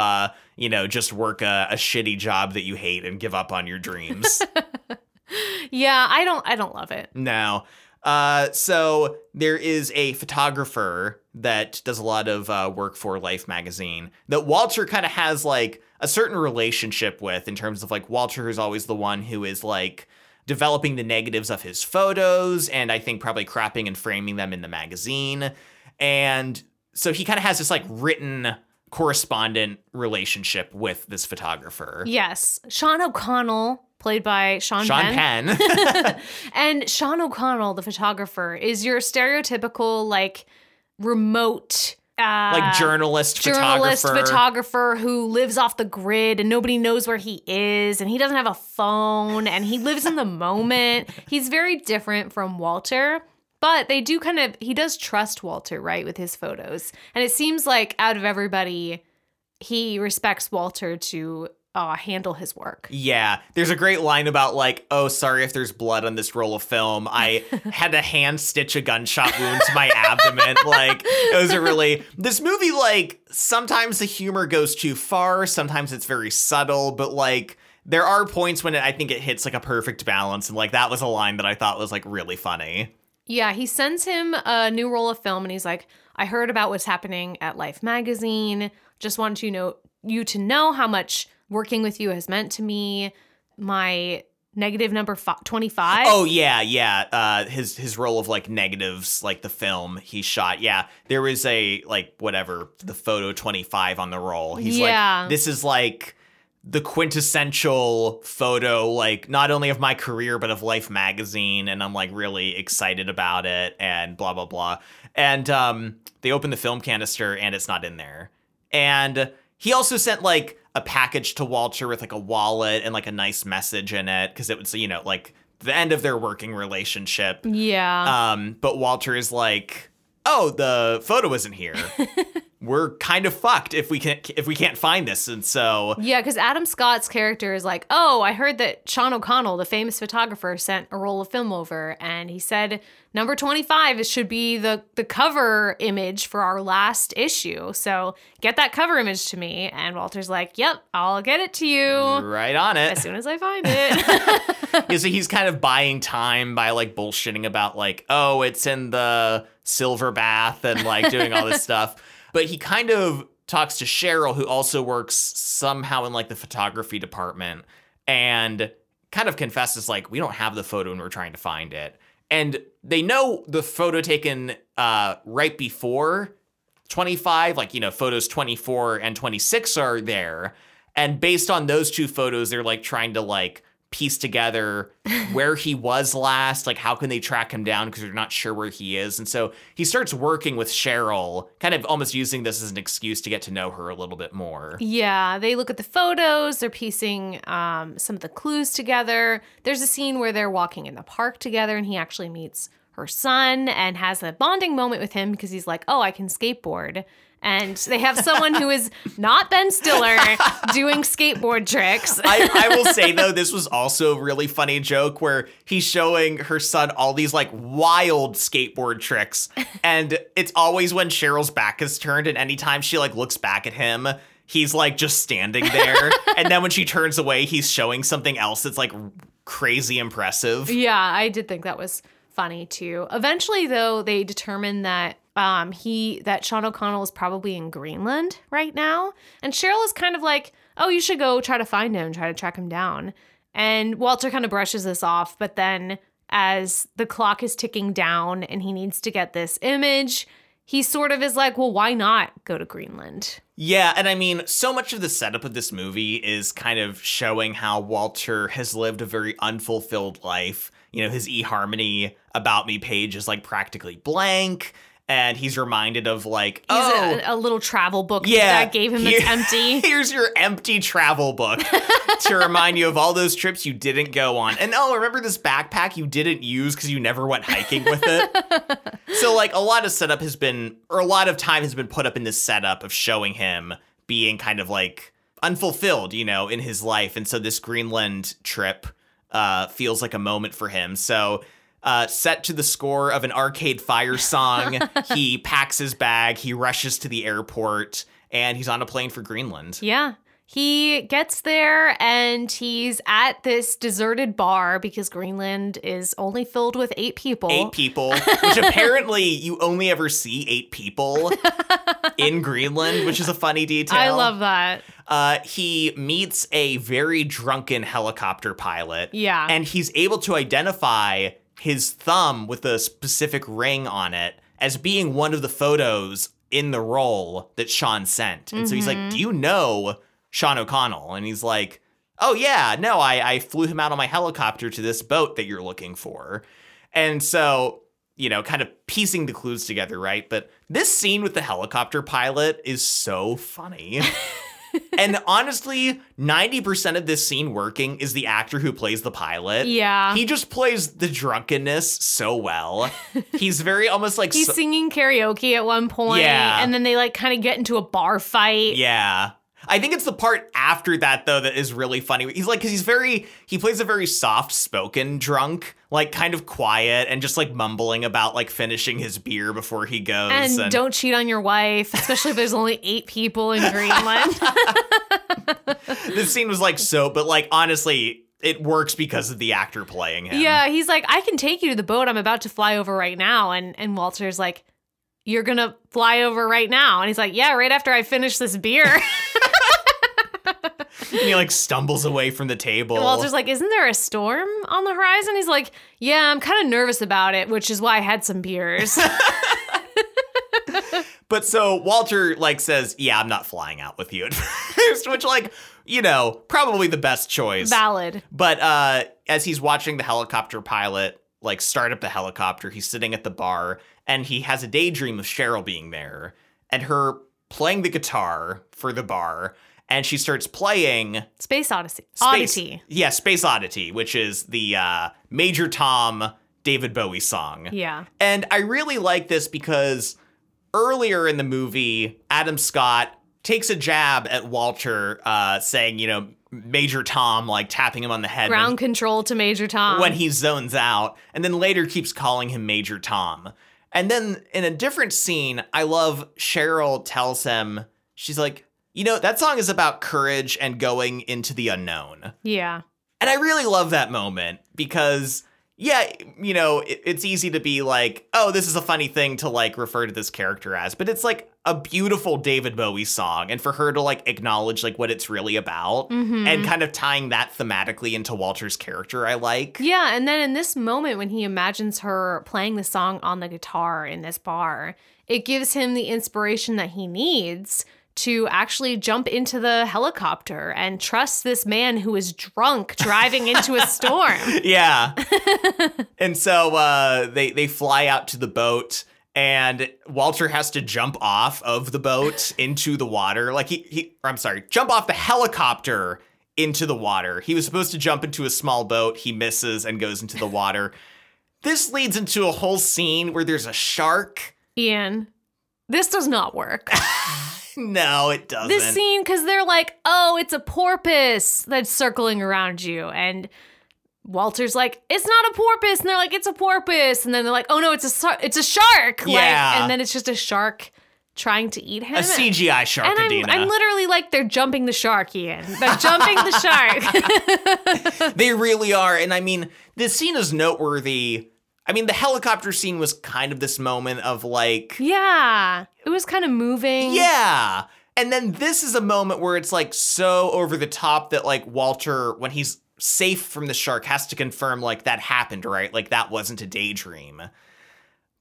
just work a shitty job that you hate and give up on your dreams. I don't love it. No. So there is a photographer that does a lot of work for Life magazine that Walter kind of has, like, a certain relationship with, in terms of, like, Walter is always the one who is, like, developing the negatives of his photos and I think probably cropping and framing them in the magazine. And so he kind of has this, like, written correspondent relationship with this photographer. Yes. Sean O'Connell, played by Sean Penn. And Sean O'Connell, the photographer, is your stereotypical, like, remote, like, journalist photographer who lives off the grid and nobody knows where he is, and he doesn't have a phone, and he lives in the moment. He's very different from Walter, but he does trust Walter, right, with his photos. And it seems like out of everybody, he respects Walter to handle his work. Yeah. There's a great line about, like, oh, sorry if there's blood on this roll of film. I had to hand stitch a gunshot wound to my abdomen. Like, it was this movie, like, sometimes the humor goes too far. Sometimes it's very subtle, but, like, there are points when I think it hits, like, a perfect balance. And, like, that was a line that I thought was, like, really funny. Yeah. He sends him a new roll of film and he's like, I heard about what's happening at Life magazine. Just wanted you to know how much working with you has meant to me. My negative number 25. Oh, yeah, yeah. His role of, like, negatives, like the film he shot. Yeah, there was a, like, whatever, the photo 25 on the roll. He's like, this is, like, the quintessential photo, like, not only of my career, but of Life magazine. And I'm, like, really excited about it and blah, blah, blah. And they open the film canister and it's not in there. And he also sent, like, a package to Walter with, like, a wallet and, like, a nice message in it, because it was, you know, like, the end of their working relationship. Yeah. But Walter is like, oh, the photo isn't here. We're kind of fucked if we can't find this. And so, yeah, because Adam Scott's character is like, oh, I heard that Sean O'Connell, the famous photographer, sent a roll of film over, and he said number 25 should be the cover image for our last issue. So get that cover image to me. And Walter's like, yep, I'll get it to you. Right on it. As soon as I find it. Yeah, so he's kind of buying time by, like, bullshitting about, like, oh, it's in the silver bath and, like, doing all this stuff. But he kind of talks to Cheryl, who also works somehow in, like, the photography department, and kind of confesses, like, we don't have the photo and we're trying to find it. And they know the photo taken right before 25, like, you know, photos 24 and 26 are there. And based on those two photos, they're like trying to like piece together where he was last. Like, how can they track him down? Because they're not sure where he is. And so he starts working with Cheryl, kind of almost using this as an excuse to get to know her a little bit more. Yeah, they look at the photos. They're piecing some of the clues together. There's a scene where they're walking in the park together and he actually meets her son and has a bonding moment with him because he's like, oh, I can skateboard. And they have someone who is not Ben Stiller doing skateboard tricks. I will say, though, this was also a really funny joke where he's showing her son all these, like, wild skateboard tricks. And it's always when Cheryl's back is turned, and anytime she, like, looks back at him, he's, like, just standing there. And then when she turns away, he's showing something else that's, like, crazy impressive. Yeah, I did think that was funny, too. Eventually, though, they determine that that Sean O'Connell is probably in Greenland right now. And Cheryl is kind of like, oh, you should go try to find him, try to track him down. And Walter kind of brushes this off. But then as the clock is ticking down and he needs to get this image, he sort of is like, well, why not go to Greenland? Yeah, and I mean, so much of the setup of this movie is kind of showing how Walter has lived a very unfulfilled life. You know, his eHarmony About Me page is like practically blank. And he's reminded of, like, a little travel book that I gave him that's empty. Here's your empty travel book to remind you of all those trips you didn't go on. And, oh, remember this backpack you didn't use because you never went hiking with it? So, like, a lot of time has been put up in this setup of showing him being kind of, like, unfulfilled, you know, in his life. And so this Greenland trip feels like a moment for him. So set to the score of an Arcade Fire song, he packs his bag, he rushes to the airport, and he's on a plane for Greenland. Yeah. He gets there, and he's at this deserted bar because Greenland is only filled with 8 people. 8 people, which apparently you only ever see 8 people in Greenland, which is a funny detail. I love that. He meets a very drunken helicopter pilot. Yeah. And he's able to identify his thumb with a specific ring on it as being one of the photos in the roll that Sean sent. And so he's like, do you know Sean O'Connell? And he's like, oh, yeah, no, I flew him out on my helicopter to this boat that you're looking for. And so, you know, kind of piecing the clues together, right? But this scene with the helicopter pilot is so funny. And honestly, 90% of this scene working is the actor who plays the pilot. Yeah. He just plays the drunkenness so well. He's very almost like... He's singing karaoke at one point. Yeah. And then they like kind of get into a bar fight. Yeah. I think it's the part after that, though, that is really funny. He's like, because he plays a very soft-spoken drunk, like kind of quiet and just like mumbling about like finishing his beer before he goes. And don't cheat on your wife, especially if there's only 8 people in Greenland. This scene was like so, but like honestly, it works because of the actor playing him. Yeah, he's like, I can take you to the boat. I'm about to fly over right now. And Walter's like, you're going to fly over right now. And he's like, yeah, right after I finish this beer. And he like stumbles away from the table. And Walter's like, isn't there a storm on the horizon? He's like, yeah, I'm kind of nervous about it, which is why I had some beers. But so Walter like says, yeah, I'm not flying out with you at first, which like, you know, probably the best choice. Valid. But as he's watching the helicopter pilot like start up the helicopter, he's sitting at the bar and he has a daydream of Cheryl being there and her playing the guitar for the bar. And she starts playing Space Oddity. Yeah, Space Oddity, which is the Major Tom David Bowie song. Yeah. And I really like this because earlier in the movie, Adam Scott takes a jab at Walter saying, you know, Major Tom, like tapping him on the head. Ground control to Major Tom. When he zones out. And then later keeps calling him Major Tom. And then in a different scene, I love Cheryl tells him, she's like, you know, that song is about courage and going into the unknown. Yeah. And I really love that moment because yeah, you know, it's easy to be like, oh, this is a funny thing to, like, refer to this character as. But it's, like, a beautiful David Bowie song. And for her to, like, acknowledge, like, what it's really about and kind of tying that thematically into Walter's character, I like. Yeah, and then in this moment when he imagines her playing the song on the guitar in this bar, it gives him the inspiration that he needs to actually jump into the helicopter and trust this man who is drunk driving into a storm. Yeah. And so they fly out to the boat, and Walter has to jump off of the boat into the water. Like jump off the helicopter into the water. He was supposed to jump into a small boat. He misses and goes into the water. This leads into a whole scene where there's a shark. Ian, this does not work. No, it doesn't. This scene, because they're like, oh, it's a porpoise that's circling around you. And Walter's like, it's not a porpoise. And they're like, it's a porpoise. And then they're like, oh, no, it's a shark. Yeah. Like, and then it's just a shark trying to eat him. A CGI shark, and I'm literally like, they're jumping the shark, Ian. They're jumping the shark. They really are. And I mean, this scene is noteworthy. I mean, the helicopter scene was kind of this moment of like... Yeah, it was kind of moving. Yeah. And then this is a moment where it's like so over the top that like Walter, when he's safe from the shark, has to confirm like that happened, right? Like that wasn't a daydream.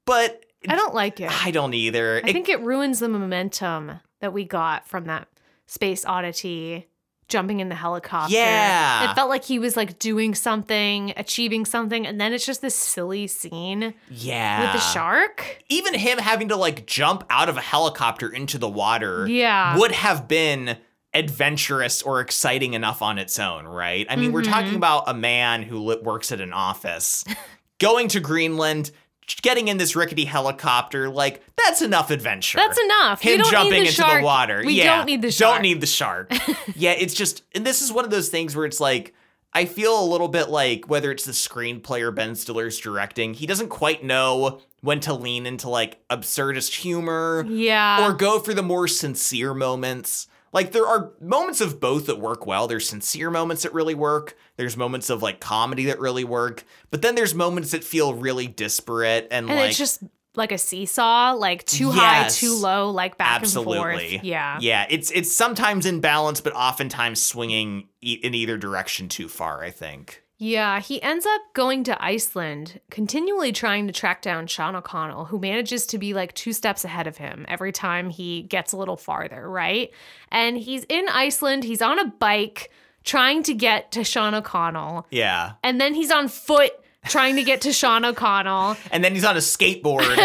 But... I don't like it. I don't either. I think it ruins the momentum that we got from that space oddity jumping in the helicopter. Yeah. It felt like he was like doing something, achieving something, and then it's just this silly scene. Yeah. With the shark. Even him having to like jump out of a helicopter into the water. Yeah. Would have been adventurous or exciting enough on its own, right? I mean, we're talking about a man who works at an office, going to Greenland, getting in this rickety helicopter, like, that's enough adventure. That's enough. Him jumping into the water. We don't need the shark. Don't need the shark. Yeah, it's just, and this is one of those things where it's like, I feel a little bit like, whether it's the screenplay or Ben Stiller's directing, he doesn't quite know when to lean into, like, absurdist humor. Yeah. Or go for the more sincere moments. Like, there are moments of both that work well. There's sincere moments that really work. There's moments of, like, comedy that really work. But then there's moments that feel really disparate and like... it's just like a seesaw, like, too high, too low, like, back and forth. Yeah. Yeah, it's sometimes in balance, but oftentimes swinging in either direction too far, I think. Yeah, he ends up going to Iceland, continually trying to track down Sean O'Connell, who manages to be like 2 steps ahead of him every time he gets a little farther, right? And he's in Iceland, he's on a bike trying to get to Sean O'Connell. Yeah. And then he's on foot trying to get to Sean O'Connell. And then he's on a skateboard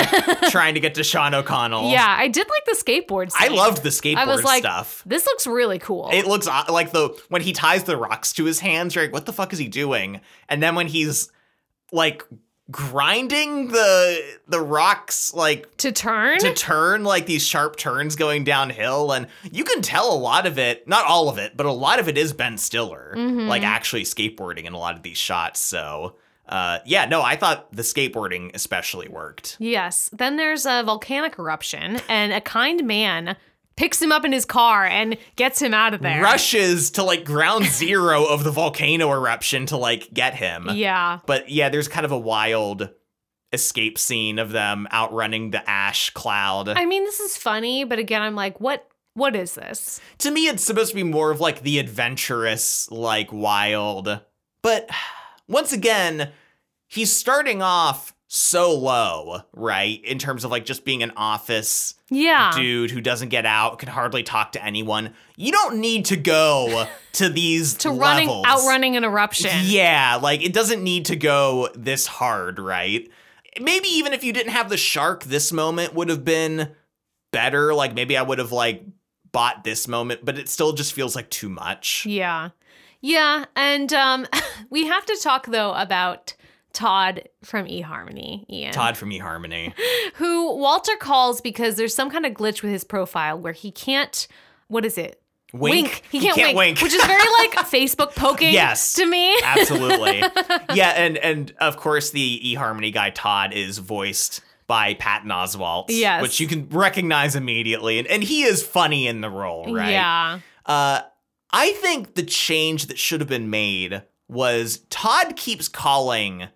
trying to get to Sean O'Connell. Yeah, I did like the skateboard scene. I loved the skateboard stuff. I was like, this looks really cool. It looks like when he ties the rocks to his hands, you're like, what the fuck is he doing? And then when he's like grinding the rocks, like to turn, like these sharp turns going downhill, and you can tell a lot of it, not all of it, but a lot of it is Ben Stiller, like actually skateboarding in a lot of these shots, so... I thought the skateboarding especially worked. Yes. Then there's a volcanic eruption, and a kind man picks him up in his car and gets him out of there. Rushes to, like, ground zero of the volcano eruption to, like, get him. Yeah. But, yeah, there's kind of a wild escape scene of them outrunning the ash cloud. I mean, this is funny, but, again, I'm like, what is this? To me, it's supposed to be more of, like, the adventurous, like, wild. But... once again, he's starting off so low, right? In terms of like just being an office dude who doesn't get out, can hardly talk to anyone. You don't need to go to these levels. Outrunning an eruption. Yeah, like it doesn't need to go this hard, right? Maybe even if you didn't have the shark, this moment would have been better. Like maybe I would have like bought this moment, but it still just feels like too much. Yeah. Yeah, and we have to talk, though, about Todd from eHarmony, Ian. Todd from eHarmony. Who Walter calls because there's some kind of glitch with his profile where he can't, what is it? Wink. He can't wink. Which is very, like, Facebook poking to me. Absolutely. Yeah, and of course, the eHarmony guy, Todd, is voiced by Patton Oswalt. Yes. Which you can recognize immediately. And he is funny in the role, right? Yeah. I think the change that should have been made was Todd keeps calling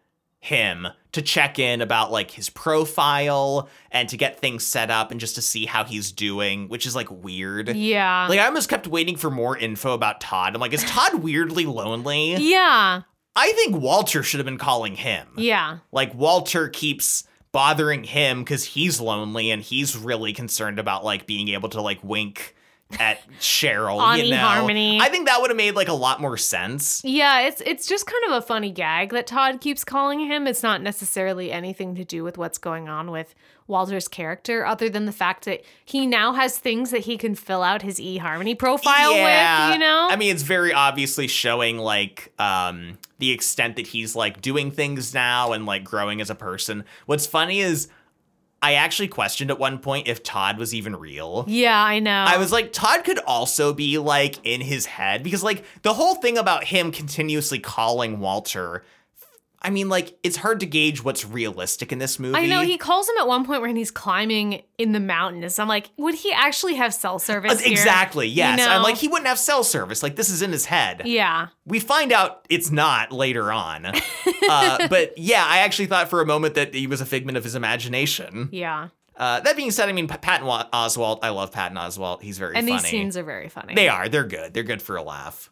him to check in about like his profile and to get things set up and just to see how he's doing, which is like weird. Yeah. Like I almost kept waiting for more info about Todd. I'm like, is Todd weirdly lonely? Yeah. I think Walter should have been calling him. Yeah. Like Walter keeps bothering him because he's lonely and he's really concerned about like being able to like wink at Cheryl, on you know. eHarmony. I think that would have made like a lot more sense. Yeah, it's just kind of a funny gag that Todd keeps calling him. It's not necessarily anything to do with what's going on with Walter's character, other than the fact that he now has things that he can fill out his eHarmony profile with, you know? I mean, it's very obviously showing like the extent that he's like doing things now and like growing as a person. What's funny is I actually questioned at one point if Todd was even real. Yeah, I know. I was like, Todd could also be like in his head because like the whole thing about him continuously calling Walter, I mean, like it's hard to gauge what's realistic in this movie. I know he calls him at one point when he's climbing in the mountains. I'm like, would he actually have cell service here? Exactly. Yes. You know? I'm like, he wouldn't have cell service. Like this is in his head. Yeah. We find out it's not later on. But yeah, I actually thought for a moment that he was a figment of his imagination. Yeah. That being said, I mean, Patton Oswalt, I love Patton Oswalt. He's very funny. And these scenes are very funny. They are. They're good. They're good for a laugh.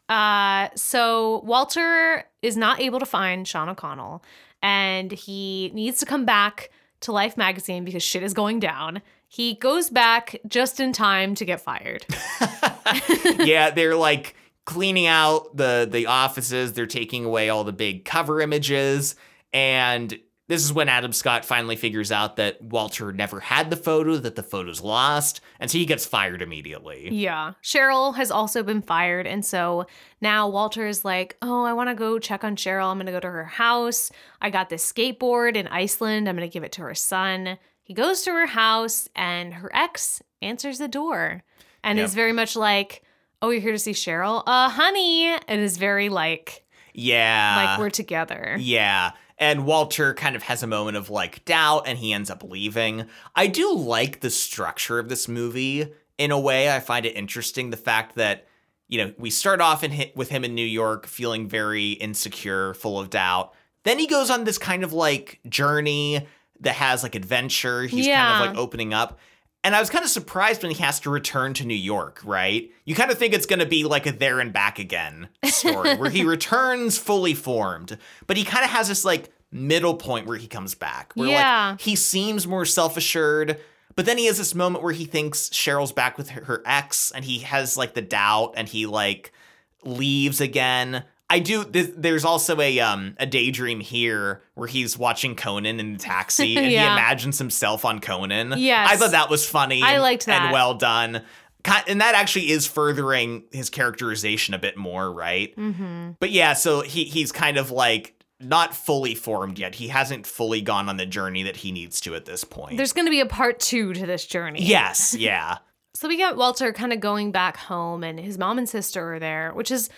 So Walter is not able to find Sean O'Connell, and he needs to come back to Life magazine because shit is going down. He goes back just in time to get fired. Yeah, they're like cleaning out the offices. They're taking away all the big cover images, and this is when Adam Scott finally figures out that Walter never had the photo, that the photo's lost, and so he gets fired immediately. Yeah. Cheryl has also been fired, and so now Walter's like, oh, I want to go check on Cheryl. I'm going to go to her house. I got this skateboard in Iceland. I'm going to give it to her son. He goes to her house, and her ex answers the door and is very much like, oh, you're here to see Cheryl? Honey. And is very like, yeah, like we're together. Yeah. And Walter kind of has a moment of, like, doubt, and he ends up leaving. I do like the structure of this movie in a way. I find it interesting, the fact that, you know, we start off with him in New York feeling very insecure, full of doubt. Then he goes on this kind of, like, journey that has, like, adventure. He's kind of, like, opening up. And I was kind of surprised when he has to return to New York, right? You kind of think it's going to be like a there and back again story where he returns fully formed. But he kind of has this like middle point where he comes back. Where like he seems more self-assured, but then he has this moment where he thinks Cheryl's back with her ex and he has like the doubt and he like leaves again. I do. There's also a daydream here where he's watching Conan in the taxi and he imagines himself on Conan. Yes. I thought that was funny. I liked that. And well done. And that actually is furthering his characterization a bit more, right? Mm-hmm. But yeah, so he's kind of like not fully formed yet. He hasn't fully gone on the journey that he needs to at this point. There's going to be a part 2 to this journey. Yes, yeah. So we got Walter kind of going back home and his mom and sister are there, which is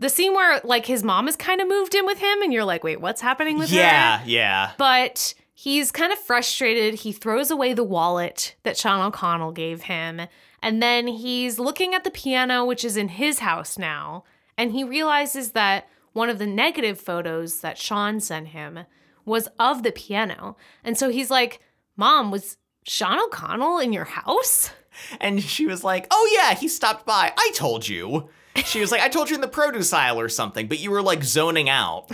the scene where, like, his mom has kind of moved in with him, and you're like, wait, what's happening with her? Yeah. But he's kind of frustrated. He throws away the wallet that Sean O'Connell gave him, and then he's looking at the piano, which is in his house now, and he realizes that one of the negative photos that Sean sent him was of the piano. And so he's like, Mom, was Sean O'Connell in your house? And she was like, oh, yeah, he stopped by. I told you. She was like, I told you in the produce aisle or something, but you were, like, zoning out.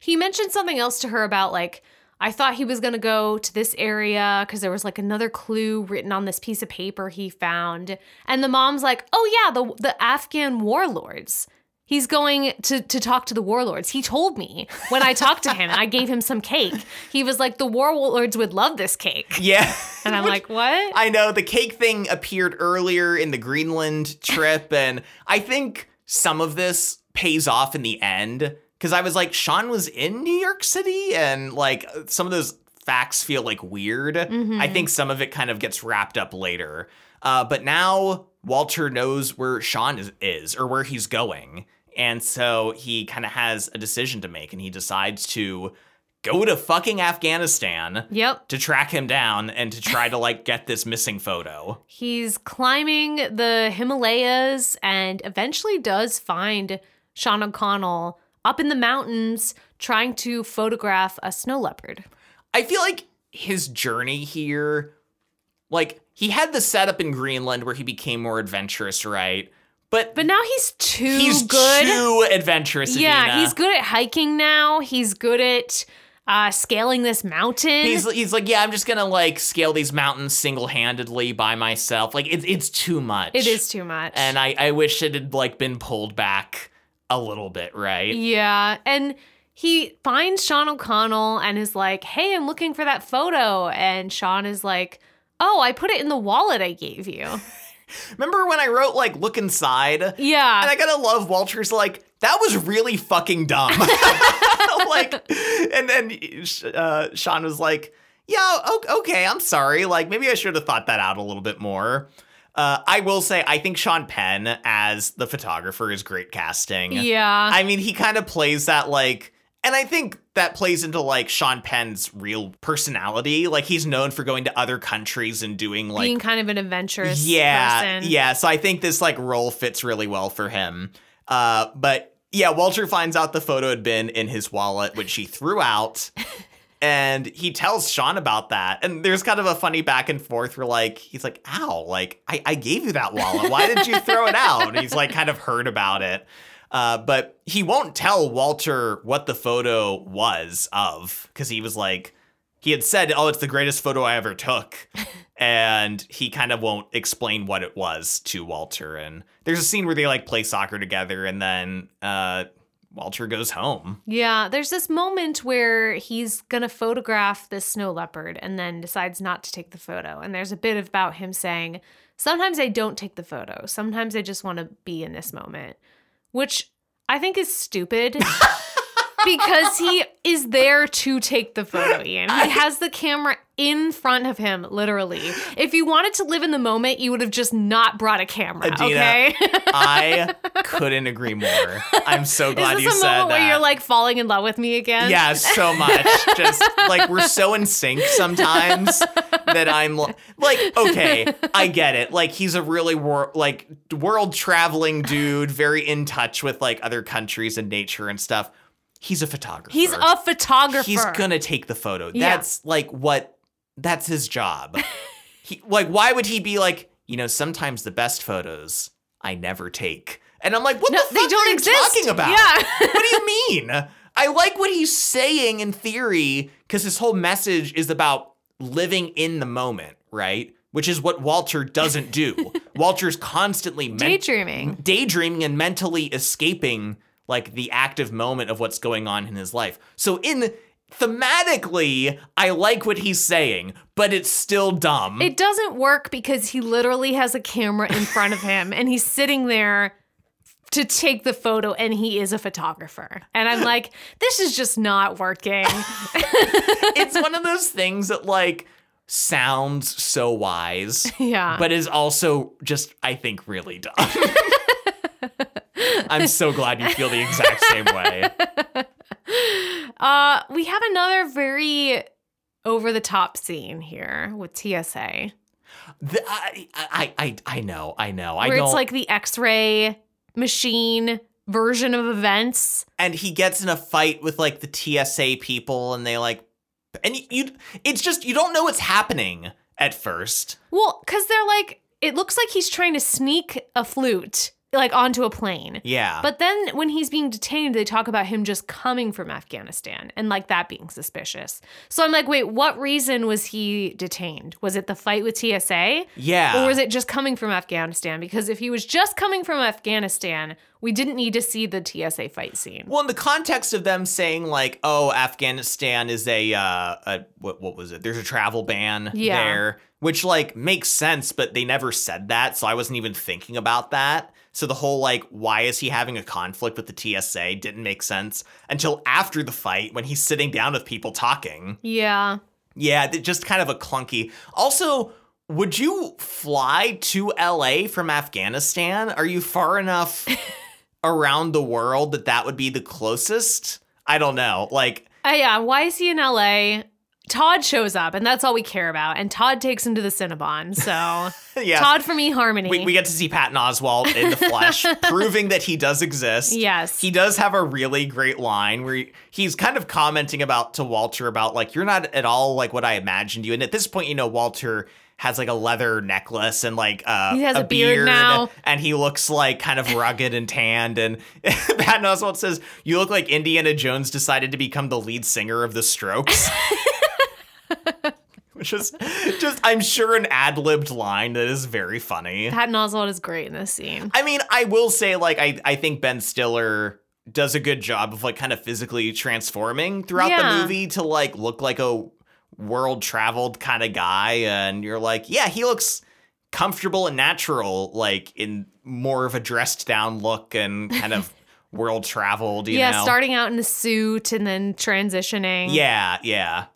He mentioned something else to her about, like, I thought he was going to go to this area because there was, like, another clue written on this piece of paper he found. And the mom's like, oh, yeah, the Afghan warlords. He's going to talk to the warlords. He told me when I talked to him and I gave him some cake. He was like, the warlords would love this cake. Yeah. And I'm like, what? I know. The cake thing appeared earlier in the Greenland trip. And I think some of this pays off in the end. Because I was like, Sean was in New York City. And like some of those facts feel like weird. Mm-hmm. I think some of it kind of gets wrapped up later. But now Walter knows where Sean is or where he's going. And so he kind of has a decision to make, and he decides to go to fucking Afghanistan to track him down and to try to, like, get this missing photo. He's climbing the Himalayas and eventually does find Sean O'Connell up in the mountains, trying to photograph a snow leopard. I feel like his journey here, like, he had the setup in Greenland where he became more adventurous, right? But now he's good. He's too adventurous. Yeah, Adina. He's good at hiking now. He's good at scaling this mountain. He's like, yeah, I'm just gonna like scale these mountains single-handedly by myself. Like it's too much. It is too much. And I wish it had like been pulled back a little bit, right? Yeah, and he finds Sean O'Connell and is like, hey, I'm looking for that photo. And Sean is like, oh, I put it in the wallet I gave you. Remember when I wrote, like, look inside? Yeah. And I gotta love Walter's like, that was really fucking dumb. Like, and then Sean was like, yeah, okay, I'm sorry. Like, maybe I should have thought that out a little bit more. I will say, I think Sean Penn as the photographer is great casting. Yeah. I mean, he kind of plays that, like, and I think that plays into, like, Sean Penn's real personality. Like, he's known for going to other countries and doing, like... being kind of an adventurous person. Yeah, so I think this, like, role fits really well for him. But, yeah, Walter finds out the photo had been in his wallet, which he threw out. And he tells Sean about that. And there's kind of a funny back and forth where, like, he's like, ow, like, I gave you that wallet. Why did you throw it out? And he's, like, kind of hurt about it. But he won't tell Walter what the photo was of, because he was like, he had said, oh, it's the greatest photo I ever took. And he kind of won't explain what it was to Walter. And there's a scene where they, like, play soccer together, and then... Walter goes home. Yeah, there's this moment where he's going to photograph this snow leopard and then decides not to take the photo. And there's a bit about him saying, sometimes I don't take the photo. Sometimes I just want to be in this moment, which I think is stupid because he is there to take the photo, Ian. He has the camera in front of him, literally. If you wanted to live in the moment, you would have just not brought a camera, Adina, okay? I couldn't agree more. I'm so glad you said that. Is this a moment where you're, like, falling in love with me again? Yeah, so much. Just, like, we're so in sync sometimes that I'm, like, okay, I get it. Like, he's a really, world-traveling dude, very in touch with, like, other countries and nature and stuff. He's a photographer. He's gonna take the photo. Yeah. That's, like, what... that's his job. Why would he be like, you know, sometimes the best photos I never take. And I'm like, what the fuck are you talking about? Yeah. What do you mean? I like what he's saying in theory, because his whole message is about living in the moment, right? Which is what Walter doesn't do. Walter's constantly daydreaming and mentally escaping, like, the active moment of what's going on in his life. So thematically, I like what he's saying, but it's still dumb. It doesn't work because he literally has a camera in front of him and he's sitting there to take the photo, and he is a photographer. And I'm like, this is just not working. It's one of those things that, like, sounds so wise, yeah, but is also just, I think, really dumb. I'm so glad you feel the exact same way. We have another very over-the-top scene here with TSA. I know. Where it's like the X-ray machine version of events. And he gets in a fight with, like, the TSA people, and they, like... and it's just, you don't know what's happening at first. Well, because they're like, it looks like he's trying to sneak a flute, like, onto a plane. Yeah. But then when he's being detained, they talk about him just coming from Afghanistan and, like, that being suspicious. So I'm like, wait, what reason was he detained? Was it the fight with TSA? Yeah. Or was it just coming from Afghanistan? Because if he was just coming from Afghanistan, we didn't need to see the TSA fight scene. Well, in the context of them saying, like, oh, Afghanistan is what was it? There's a travel ban there, which, like, makes sense, but they never said that. So I wasn't even thinking about that. So the whole, like, why is he having a conflict with the TSA didn't make sense until after the fight when he's sitting down with people talking. Yeah. Yeah, just kind of a clunky. Also, would you fly to LA from Afghanistan? Are you far enough around the world that would be the closest? I don't know. Like, yeah, why is he in LA? Todd shows up, and that's all we care about. And Todd takes him to the Cinnabon. So yeah. Todd from eHarmony. We get to see Patton Oswalt in the flesh, proving that he does exist. Yes. He does have a really great line where he's kind of commenting to Walter about, like, you're not at all like what I imagined you. And at this point, you know, Walter has like a leather necklace and like he has a beard now. And he looks like kind of rugged and tanned. And Patton Oswalt says, you look like Indiana Jones decided to become the lead singer of The Strokes. Which is just, I'm sure, an ad-libbed line that is very funny. Patton Oswalt is great in this scene. I mean, I will say, like, I think Ben Stiller does a good job of like kind of physically transforming throughout the movie to like look like a world-traveled kind of guy, and you're like, yeah, he looks comfortable and natural, like in more of a dressed-down look and kind of world-traveled, you know? Yeah, starting out in a suit and then transitioning. Yeah, yeah.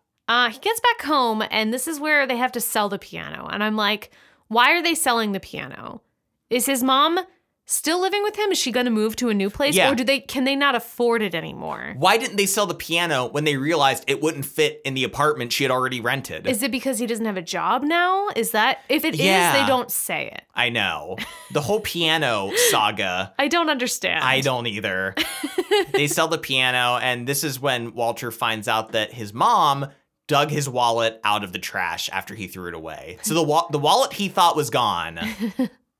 He gets back home, and this is where they have to sell the piano. And I'm like, why are they selling the piano? Is his mom still living with him? Is she going to move to a new place? Yeah. Or can they not afford it anymore? Why didn't they sell the piano when they realized it wouldn't fit in the apartment she had already rented? Is it because he doesn't have a job now? Is that... If it is, they don't say it. I know. The whole piano saga. I don't understand. I don't either. They sell the piano, and this is when Walter finds out that his mom dug his wallet out of the trash after he threw it away. So the wallet he thought was gone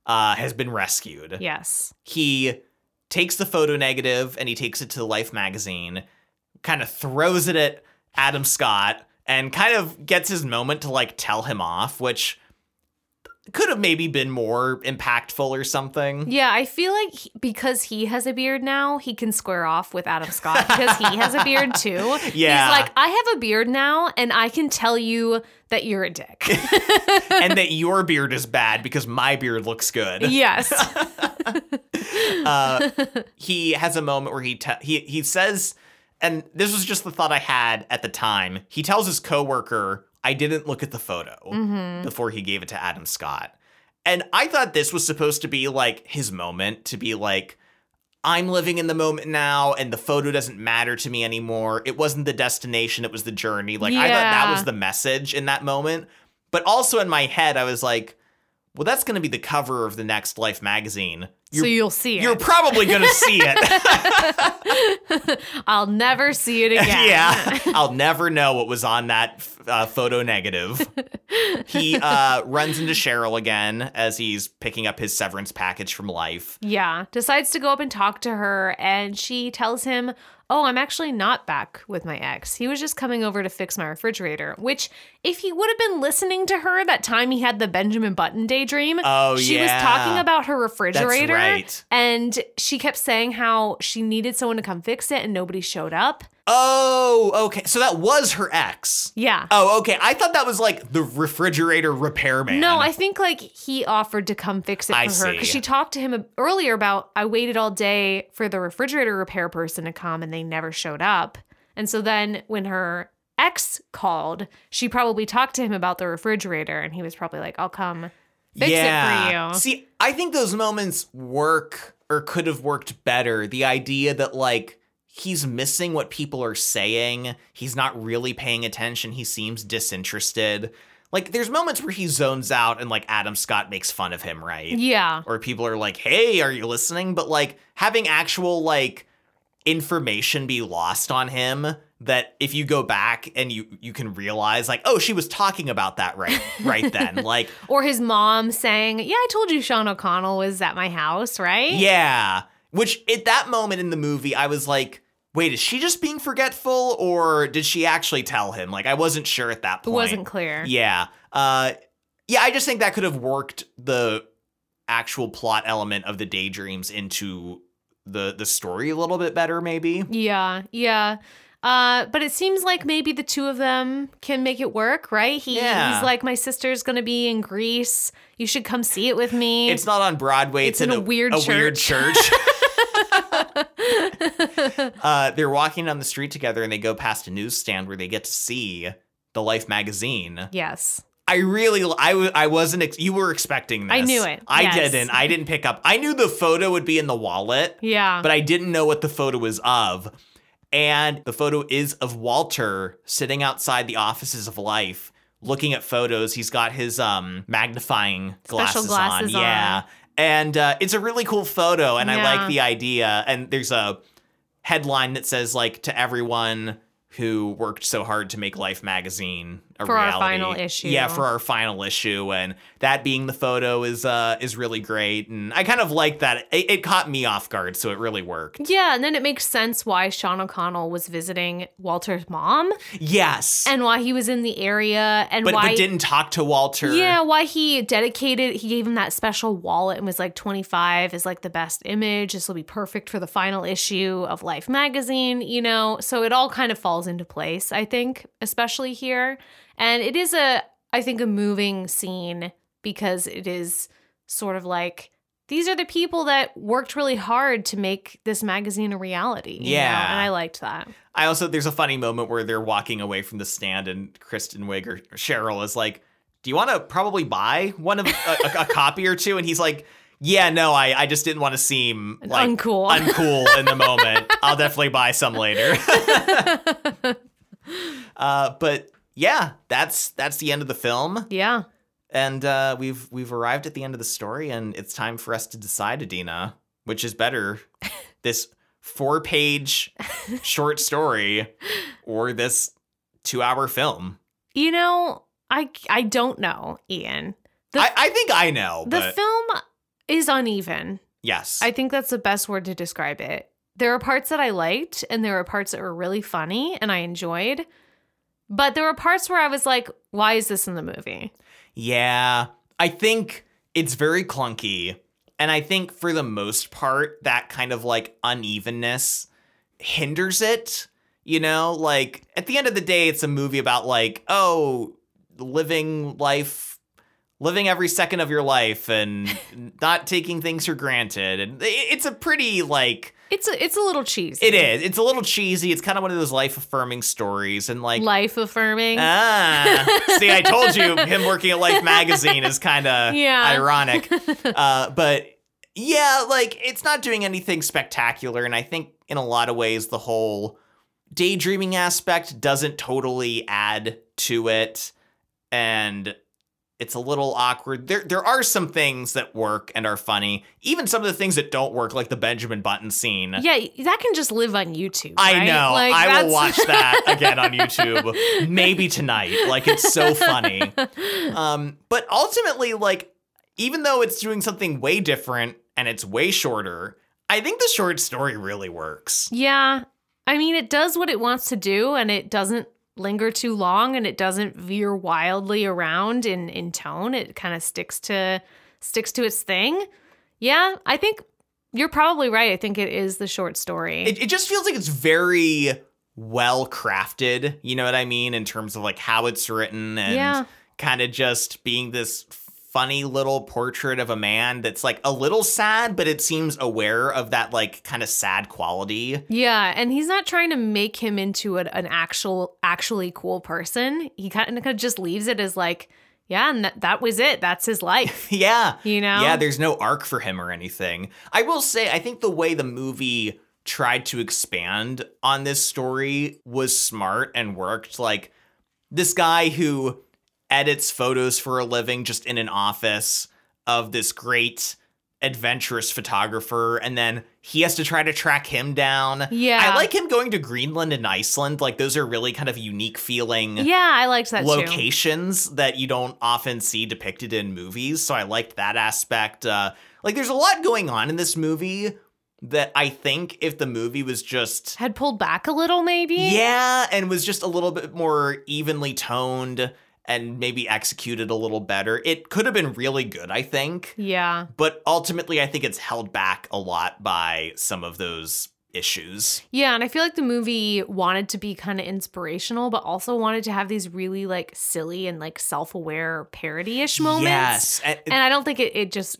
has been rescued. Yes. He takes the photo negative and he takes it to Life magazine, kind of throws it at Adam Scott, and kind of gets his moment to like tell him off, which could have maybe been more impactful or something. Yeah, I feel like because he has a beard now, he can square off with Adam Scott because he has a beard too. Yeah. He's like, I have a beard now and I can tell you that you're a dick. And that your beard is bad because my beard looks good. Yes. He has a moment where he says, and this was just the thought I had at the time, he tells his coworker, I didn't look at the photo before he gave it to Adam Scott. And I thought this was supposed to be like his moment to be like, I'm living in the moment now and the photo doesn't matter to me anymore. It wasn't the destination. It was the journey. Like, yeah. I thought that was the message in that moment. But also in my head, I was like, well, that's going to be the cover of the next Life magazine. You'll see it. You're probably going to see it. I'll never see it again. Yeah. I'll never know what was on that photo negative. He runs into Cheryl again as he's picking up his severance package from Life. Yeah. Decides to go up and talk to her, and she tells him, oh, I'm actually not back with my ex. He was just coming over to fix my refrigerator, which if he would have been listening to her that time he had the Benjamin Button daydream, she was talking about her refrigerator. That's right. And she kept saying how she needed someone to come fix it and nobody showed up. Oh, okay. So that was her ex. Yeah. Oh, okay. I thought that was like the refrigerator repairman. No, I think like he offered to come fix it for her. Because she talked to him earlier about, I waited all day for the refrigerator repair person to come and they never showed up. And so then when her ex called, she probably talked to him about the refrigerator and he was probably like, I'll come fix it for you. See, I think those moments work or could have worked better. The idea that like, he's missing what people are saying. He's not really paying attention. He seems disinterested. Like, there's moments where he zones out and, like, Adam Scott makes fun of him, right? Yeah. Or people are like, hey, are you listening? But, like, having actual, like, information be lost on him that if you go back and you can realize, like, oh, she was talking about that right then. Like, or his mom saying, yeah, I told you Sean O'Connell was at my house, right? Yeah. Which, at that moment in the movie, I was like, wait, is she just being forgetful or did she actually tell him? Like, I wasn't sure at that point. It wasn't clear. Yeah. Yeah, I just think that could have worked the actual plot element of the daydreams into the story a little bit better, maybe. Yeah, yeah. But it seems like maybe the two of them can make it work, right? He's like, my sister's going to be in Greece. You should come see it with me. It's not on Broadway. It's in a weird church. They're walking down the street together and they go past a newsstand where they get to see the Life magazine. Yes. You were expecting this. I knew it. I didn't. I didn't pick up. I knew the photo would be in the wallet. Yeah. But I didn't know what the photo was of. And the photo is of Walter sitting outside the offices of Life, looking at photos. He's got his magnifying glasses on. Yeah. And it's a really cool photo, and I like the idea. And there's a headline that says, like, to everyone who worked so hard to make Life magazine a reality. For our final issue. Yeah, for our final issue. And that being the photo is really great. And I kind of like that. It caught me off guard, so it really worked. Yeah, and then it makes sense why Sean O'Connell was visiting Walter's mom. Yes. And why he was in the area. And but didn't talk to Walter. Yeah, why he gave him that special wallet and was like, 25 is like the best image. This will be perfect for the final issue of Life magazine, you know. So it all kind of falls into place, I think, especially here. And it is I think a moving scene, because it is sort of like, these are the people that worked really hard to make this magazine a reality. Yeah. You know? And I liked that. I also, there's a funny moment where they're walking away from the stand and Kristen Wiig or Cheryl is like, do you want to probably buy one of a copy or two? And he's like, yeah, no, I just didn't want to seem like uncool in the moment. I'll definitely buy some later. But yeah, that's the end of the film. Yeah. And we've arrived at the end of the story, and it's time for us to decide, Adina, which is better, this 4-page short story or this 2-hour film. You know, I don't know, Ian. I think I know. The film is uneven. Yes. I think that's the best word to describe it. There are parts that I liked, and there are parts that were really funny and I enjoyed. But there were parts where I was like, why is this in the movie? Yeah, I think it's very clunky. And I think for the most part, that kind of like unevenness hinders it. You know, like at the end of the day, it's a movie about like, oh, living life, living every second of your life and not taking things for granted. And it's a pretty like... It's a little cheesy. It is. It's a little cheesy. It's kind of one of those life-affirming stories. And like life-affirming. Ah. See, I told you him working at Life magazine is kind of ironic. But yeah, like it's not doing anything spectacular. And I think in a lot of ways the whole daydreaming aspect doesn't totally add to it. And it's a little awkward. There are some things that work and are funny. Even some of the things that don't work, like the Benjamin Button scene. Yeah, that can just live on YouTube. Right? I know. Like, I will watch that again on YouTube. Maybe tonight. Like, it's so funny. But ultimately, like, even though it's doing something way different and it's way shorter, I think the short story really works. Yeah. I mean, it does what it wants to do, and it doesn't linger too long, and it doesn't veer wildly around in tone. It kind of sticks to its thing. Yeah, I think you're probably right. I think it is the short story. It just feels like it's very well crafted, you know what I mean, in terms of like how it's written and kind of just being this funny little portrait of a man that's like a little sad, but it seems aware of that like kind of sad quality. Yeah, and he's not trying to make him into an actually cool person. He kind of just leaves it as like, yeah, and that was it. That's his life. Yeah. You know? Yeah, there's no arc for him or anything. I will say, I think the way the movie tried to expand on this story was smart and worked. Like, this guy who edits photos for a living just in an office of this great adventurous photographer, and then he has to try to track him down. Yeah. I like him going to Greenland and Iceland. Like, those are really kind of unique feeling. Yeah, I liked that locations too. That you don't often see depicted in movies. So I liked that aspect. Like, there's a lot going on in this movie that I think if the movie was just... had pulled back a little, maybe? Yeah, and was just a little bit more evenly toned and maybe executed a little better, it could have been really good, I think. Yeah. But ultimately, I think it's held back a lot by some of those issues. Yeah, and I feel like the movie wanted to be kind of inspirational, but also wanted to have these really, like, silly and, like, self-aware parody-ish moments. Yes. And I don't think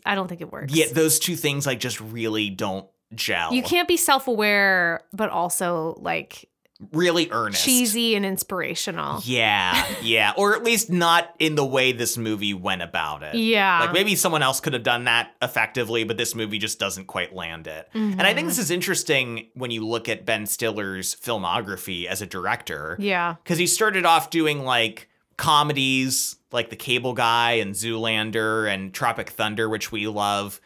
I don't think it works. Yeah, those two things, like, just really don't gel. You can't be self-aware, but also, like... really earnest. Cheesy and inspirational. Yeah, yeah. Or at least not in the way this movie went about it. Yeah. Like, maybe someone else could have done that effectively, but this movie just doesn't quite land it. Mm-hmm. And I think this is interesting when you look at Ben Stiller's filmography as a director. Yeah. Because he started off doing, like, comedies like The Cable Guy and Zoolander and Tropic Thunder, which we love.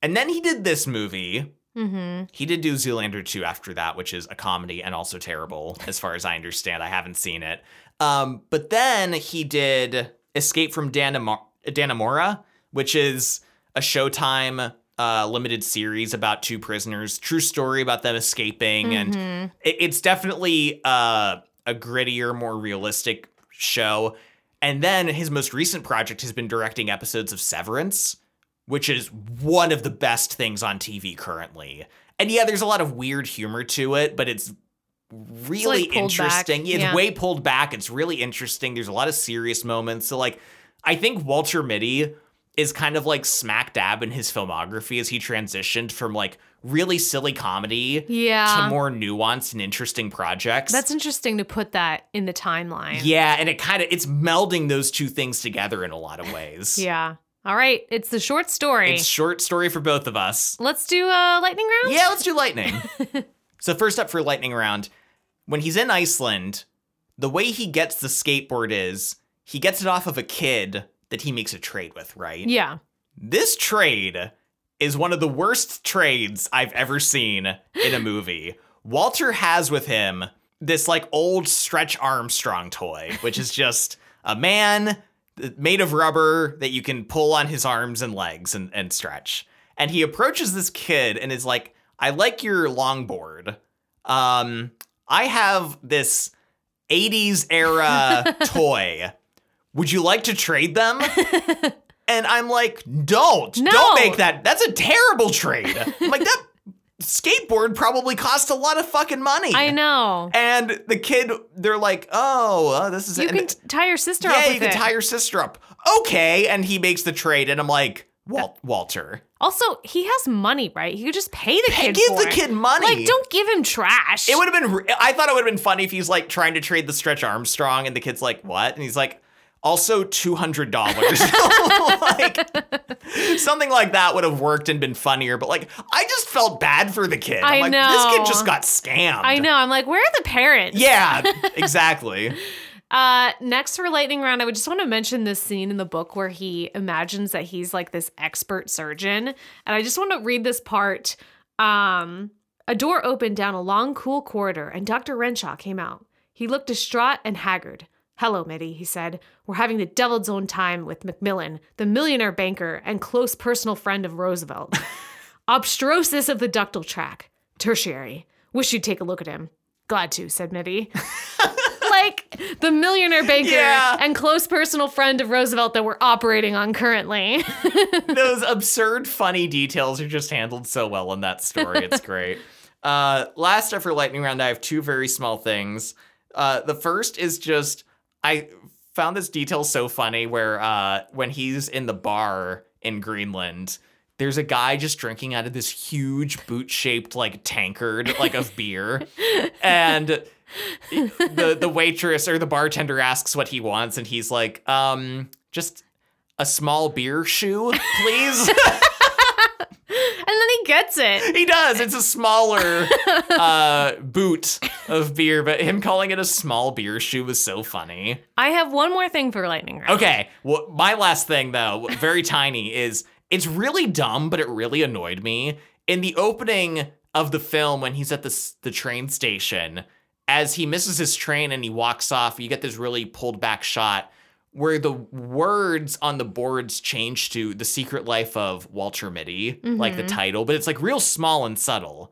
And then he did this movie. Mm-hmm. He did do Zoolander 2 after that, which is a comedy and also terrible, as far as I understand. I haven't seen it. But then he did Escape from Dannemora, which is a Showtime limited series about two prisoners. True story about them escaping. Mm-hmm. And it's definitely a grittier, more realistic show. And then his most recent project has been directing episodes of Severance, which is one of the best things on TV currently. And yeah, there's a lot of weird humor to it, but it's really interesting. Yeah. It's way pulled back. It's really interesting. There's a lot of serious moments. So, like, I think Walter Mitty is kind of, like, smack dab in his filmography as he transitioned from, like, really silly comedy to more nuanced and interesting projects. That's interesting to put that in the timeline. Yeah, and it's melding those two things together in a lot of ways. Yeah. All right, it's the short story. It's short story for both of us. Let's do a lightning round? Yeah, let's do lightning. So first up for lightning round, when he's in Iceland, the way he gets the skateboard is he gets it off of a kid that he makes a trade with, right? Yeah. This trade is one of the worst trades I've ever seen in a movie. Walter has with him this, like, old Stretch Armstrong toy, which is just a man made of rubber that you can pull on his arms and legs and stretch. And he approaches this kid and is like, I like your longboard. I have this 80s era toy. Would you like to trade them? And I'm like, don't make that. That's a terrible trade. I'm like, that skateboard probably cost a lot of fucking money. I know. And the kid, they're like, oh, this is... You can tie your sister up with it. Yeah, you can tie your sister up. Okay. And he makes the trade. And I'm like, Walter. Also, he has money, right? He could just pay the kid for it. Give the kid money. Like, don't give him trash. It would have been... I thought it would have been funny if he's, like, trying to trade the Stretch Armstrong and the kid's like, what? And he's like... Also, $200. Like, something like that would have worked and been funnier. But, like, I just felt bad for the kid. I'm like, know. This kid just got scammed. I know. I'm like, where are the parents? Yeah, exactly. Next for lightning round, I would just want to mention this scene in the book where he imagines that he's, like, this expert surgeon. And I just want to read this part. A door opened down a long, cool corridor, and Dr. Renshaw came out. He looked distraught and haggard. Hello, Mitty, he said. We're having the devil's own time with Macmillan, the millionaire banker and close personal friend of Roosevelt. Obstrosis of the ductal tract. Tertiary. Wish you'd take a look at him. Glad to, said Mitty. Like, the millionaire banker and close personal friend of Roosevelt that we're operating on currently. Those absurd, funny details are just handled so well in that story. It's great. Last up for lightning round, I have two very small things. The first is just... I found this detail so funny where when he's in the bar in Greenland, there's a guy just drinking out of this huge boot-shaped, like, tankard, like, of beer. And the waitress or the bartender asks what he wants, and he's like, just a small beer shoe, please. And then he gets it. He does. It's a smaller boot of beer, but him calling it a small beer shoe was so funny. I have one more thing for lightning round. Okay. Well, my last thing, though, very tiny, is it's really dumb, but it really annoyed me. In the opening of the film, when he's at the train station, as he misses his train and he walks off, you get this really pulled back shot where the words on the boards change to The Secret Life of Walter Mitty, like the title, but it's, like, real small and subtle.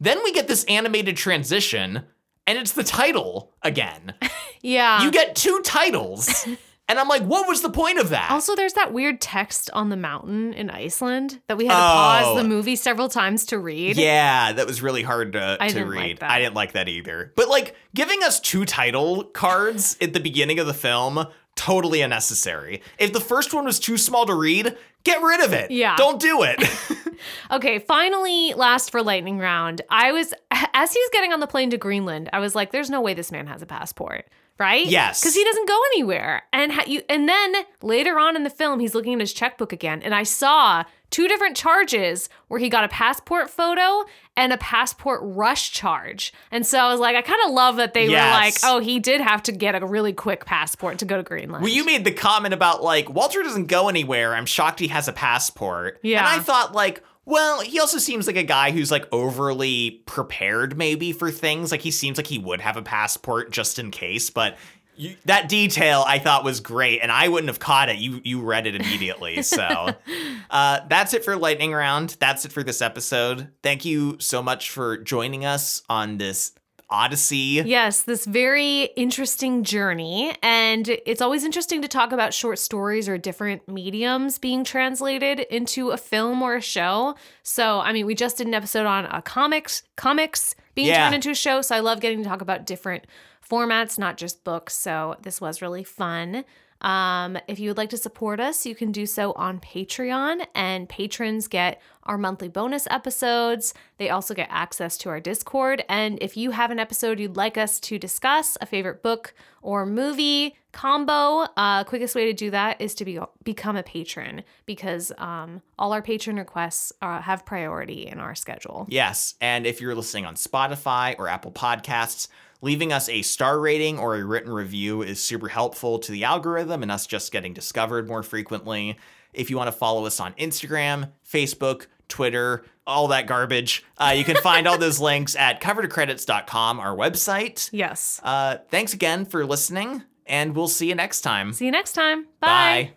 Then we get this animated transition, and it's the title again. Yeah. You get two titles, and I'm like, what was the point of that? Also, there's that weird text on the mountain in Iceland that we had to pause the movie several times to read. Yeah, that was really hard to read. Like that. I didn't like that either. But, like, giving us two title cards at the beginning of the film... Totally unnecessary. If the first one was too small to read, get rid of it. Yeah. Don't do it. Okay, finally, last for lightning round. I was as he's getting on the plane to Greenland, I was like, there's no way this man has a passport, right? Yes. Because he doesn't go anywhere. And then later on in the film, he's looking at his checkbook again. And I saw two different charges where he got a passport photo and a passport rush charge. And so I was like, I kind of love that they were like, oh, he did have to get a really quick passport to go to Greenland. Well, you made the comment about like, Walter doesn't go anywhere. I'm shocked he has a passport. Yeah. And I thought like, well, he also seems like a guy who's like overly prepared maybe for things. Like he seems like he would have a passport just in case, but that detail I thought was great and I wouldn't have caught it. You read it immediately. So that's it for Lightning Round. That's it for this episode. Thank you so much for joining us on this odyssey. Yes, this very interesting journey. And it's always interesting to talk about short stories or different mediums being translated into a film or a show. So, I mean, we just did an episode on comics being turned into a show. So I love getting to talk about different formats, not just books. So this was really fun. If you would like to support us, you can do so on Patreon, and patrons get our monthly bonus episodes. They also get access to our Discord. And if you have an episode you'd like us to discuss, a favorite book or movie combo, quickest way to do that is to become a patron, because all our patron requests have priority in our schedule. Yes. And if you're listening on Spotify or Apple Podcasts, leaving us a star rating or a written review is super helpful to the algorithm and us just getting discovered more frequently. If you want to follow us on Instagram, Facebook, Twitter, all that garbage, you can find all those links at covertocredits.com, our website. Yes. Thanks again for listening, and we'll see you next time. See you next time. Bye. Bye.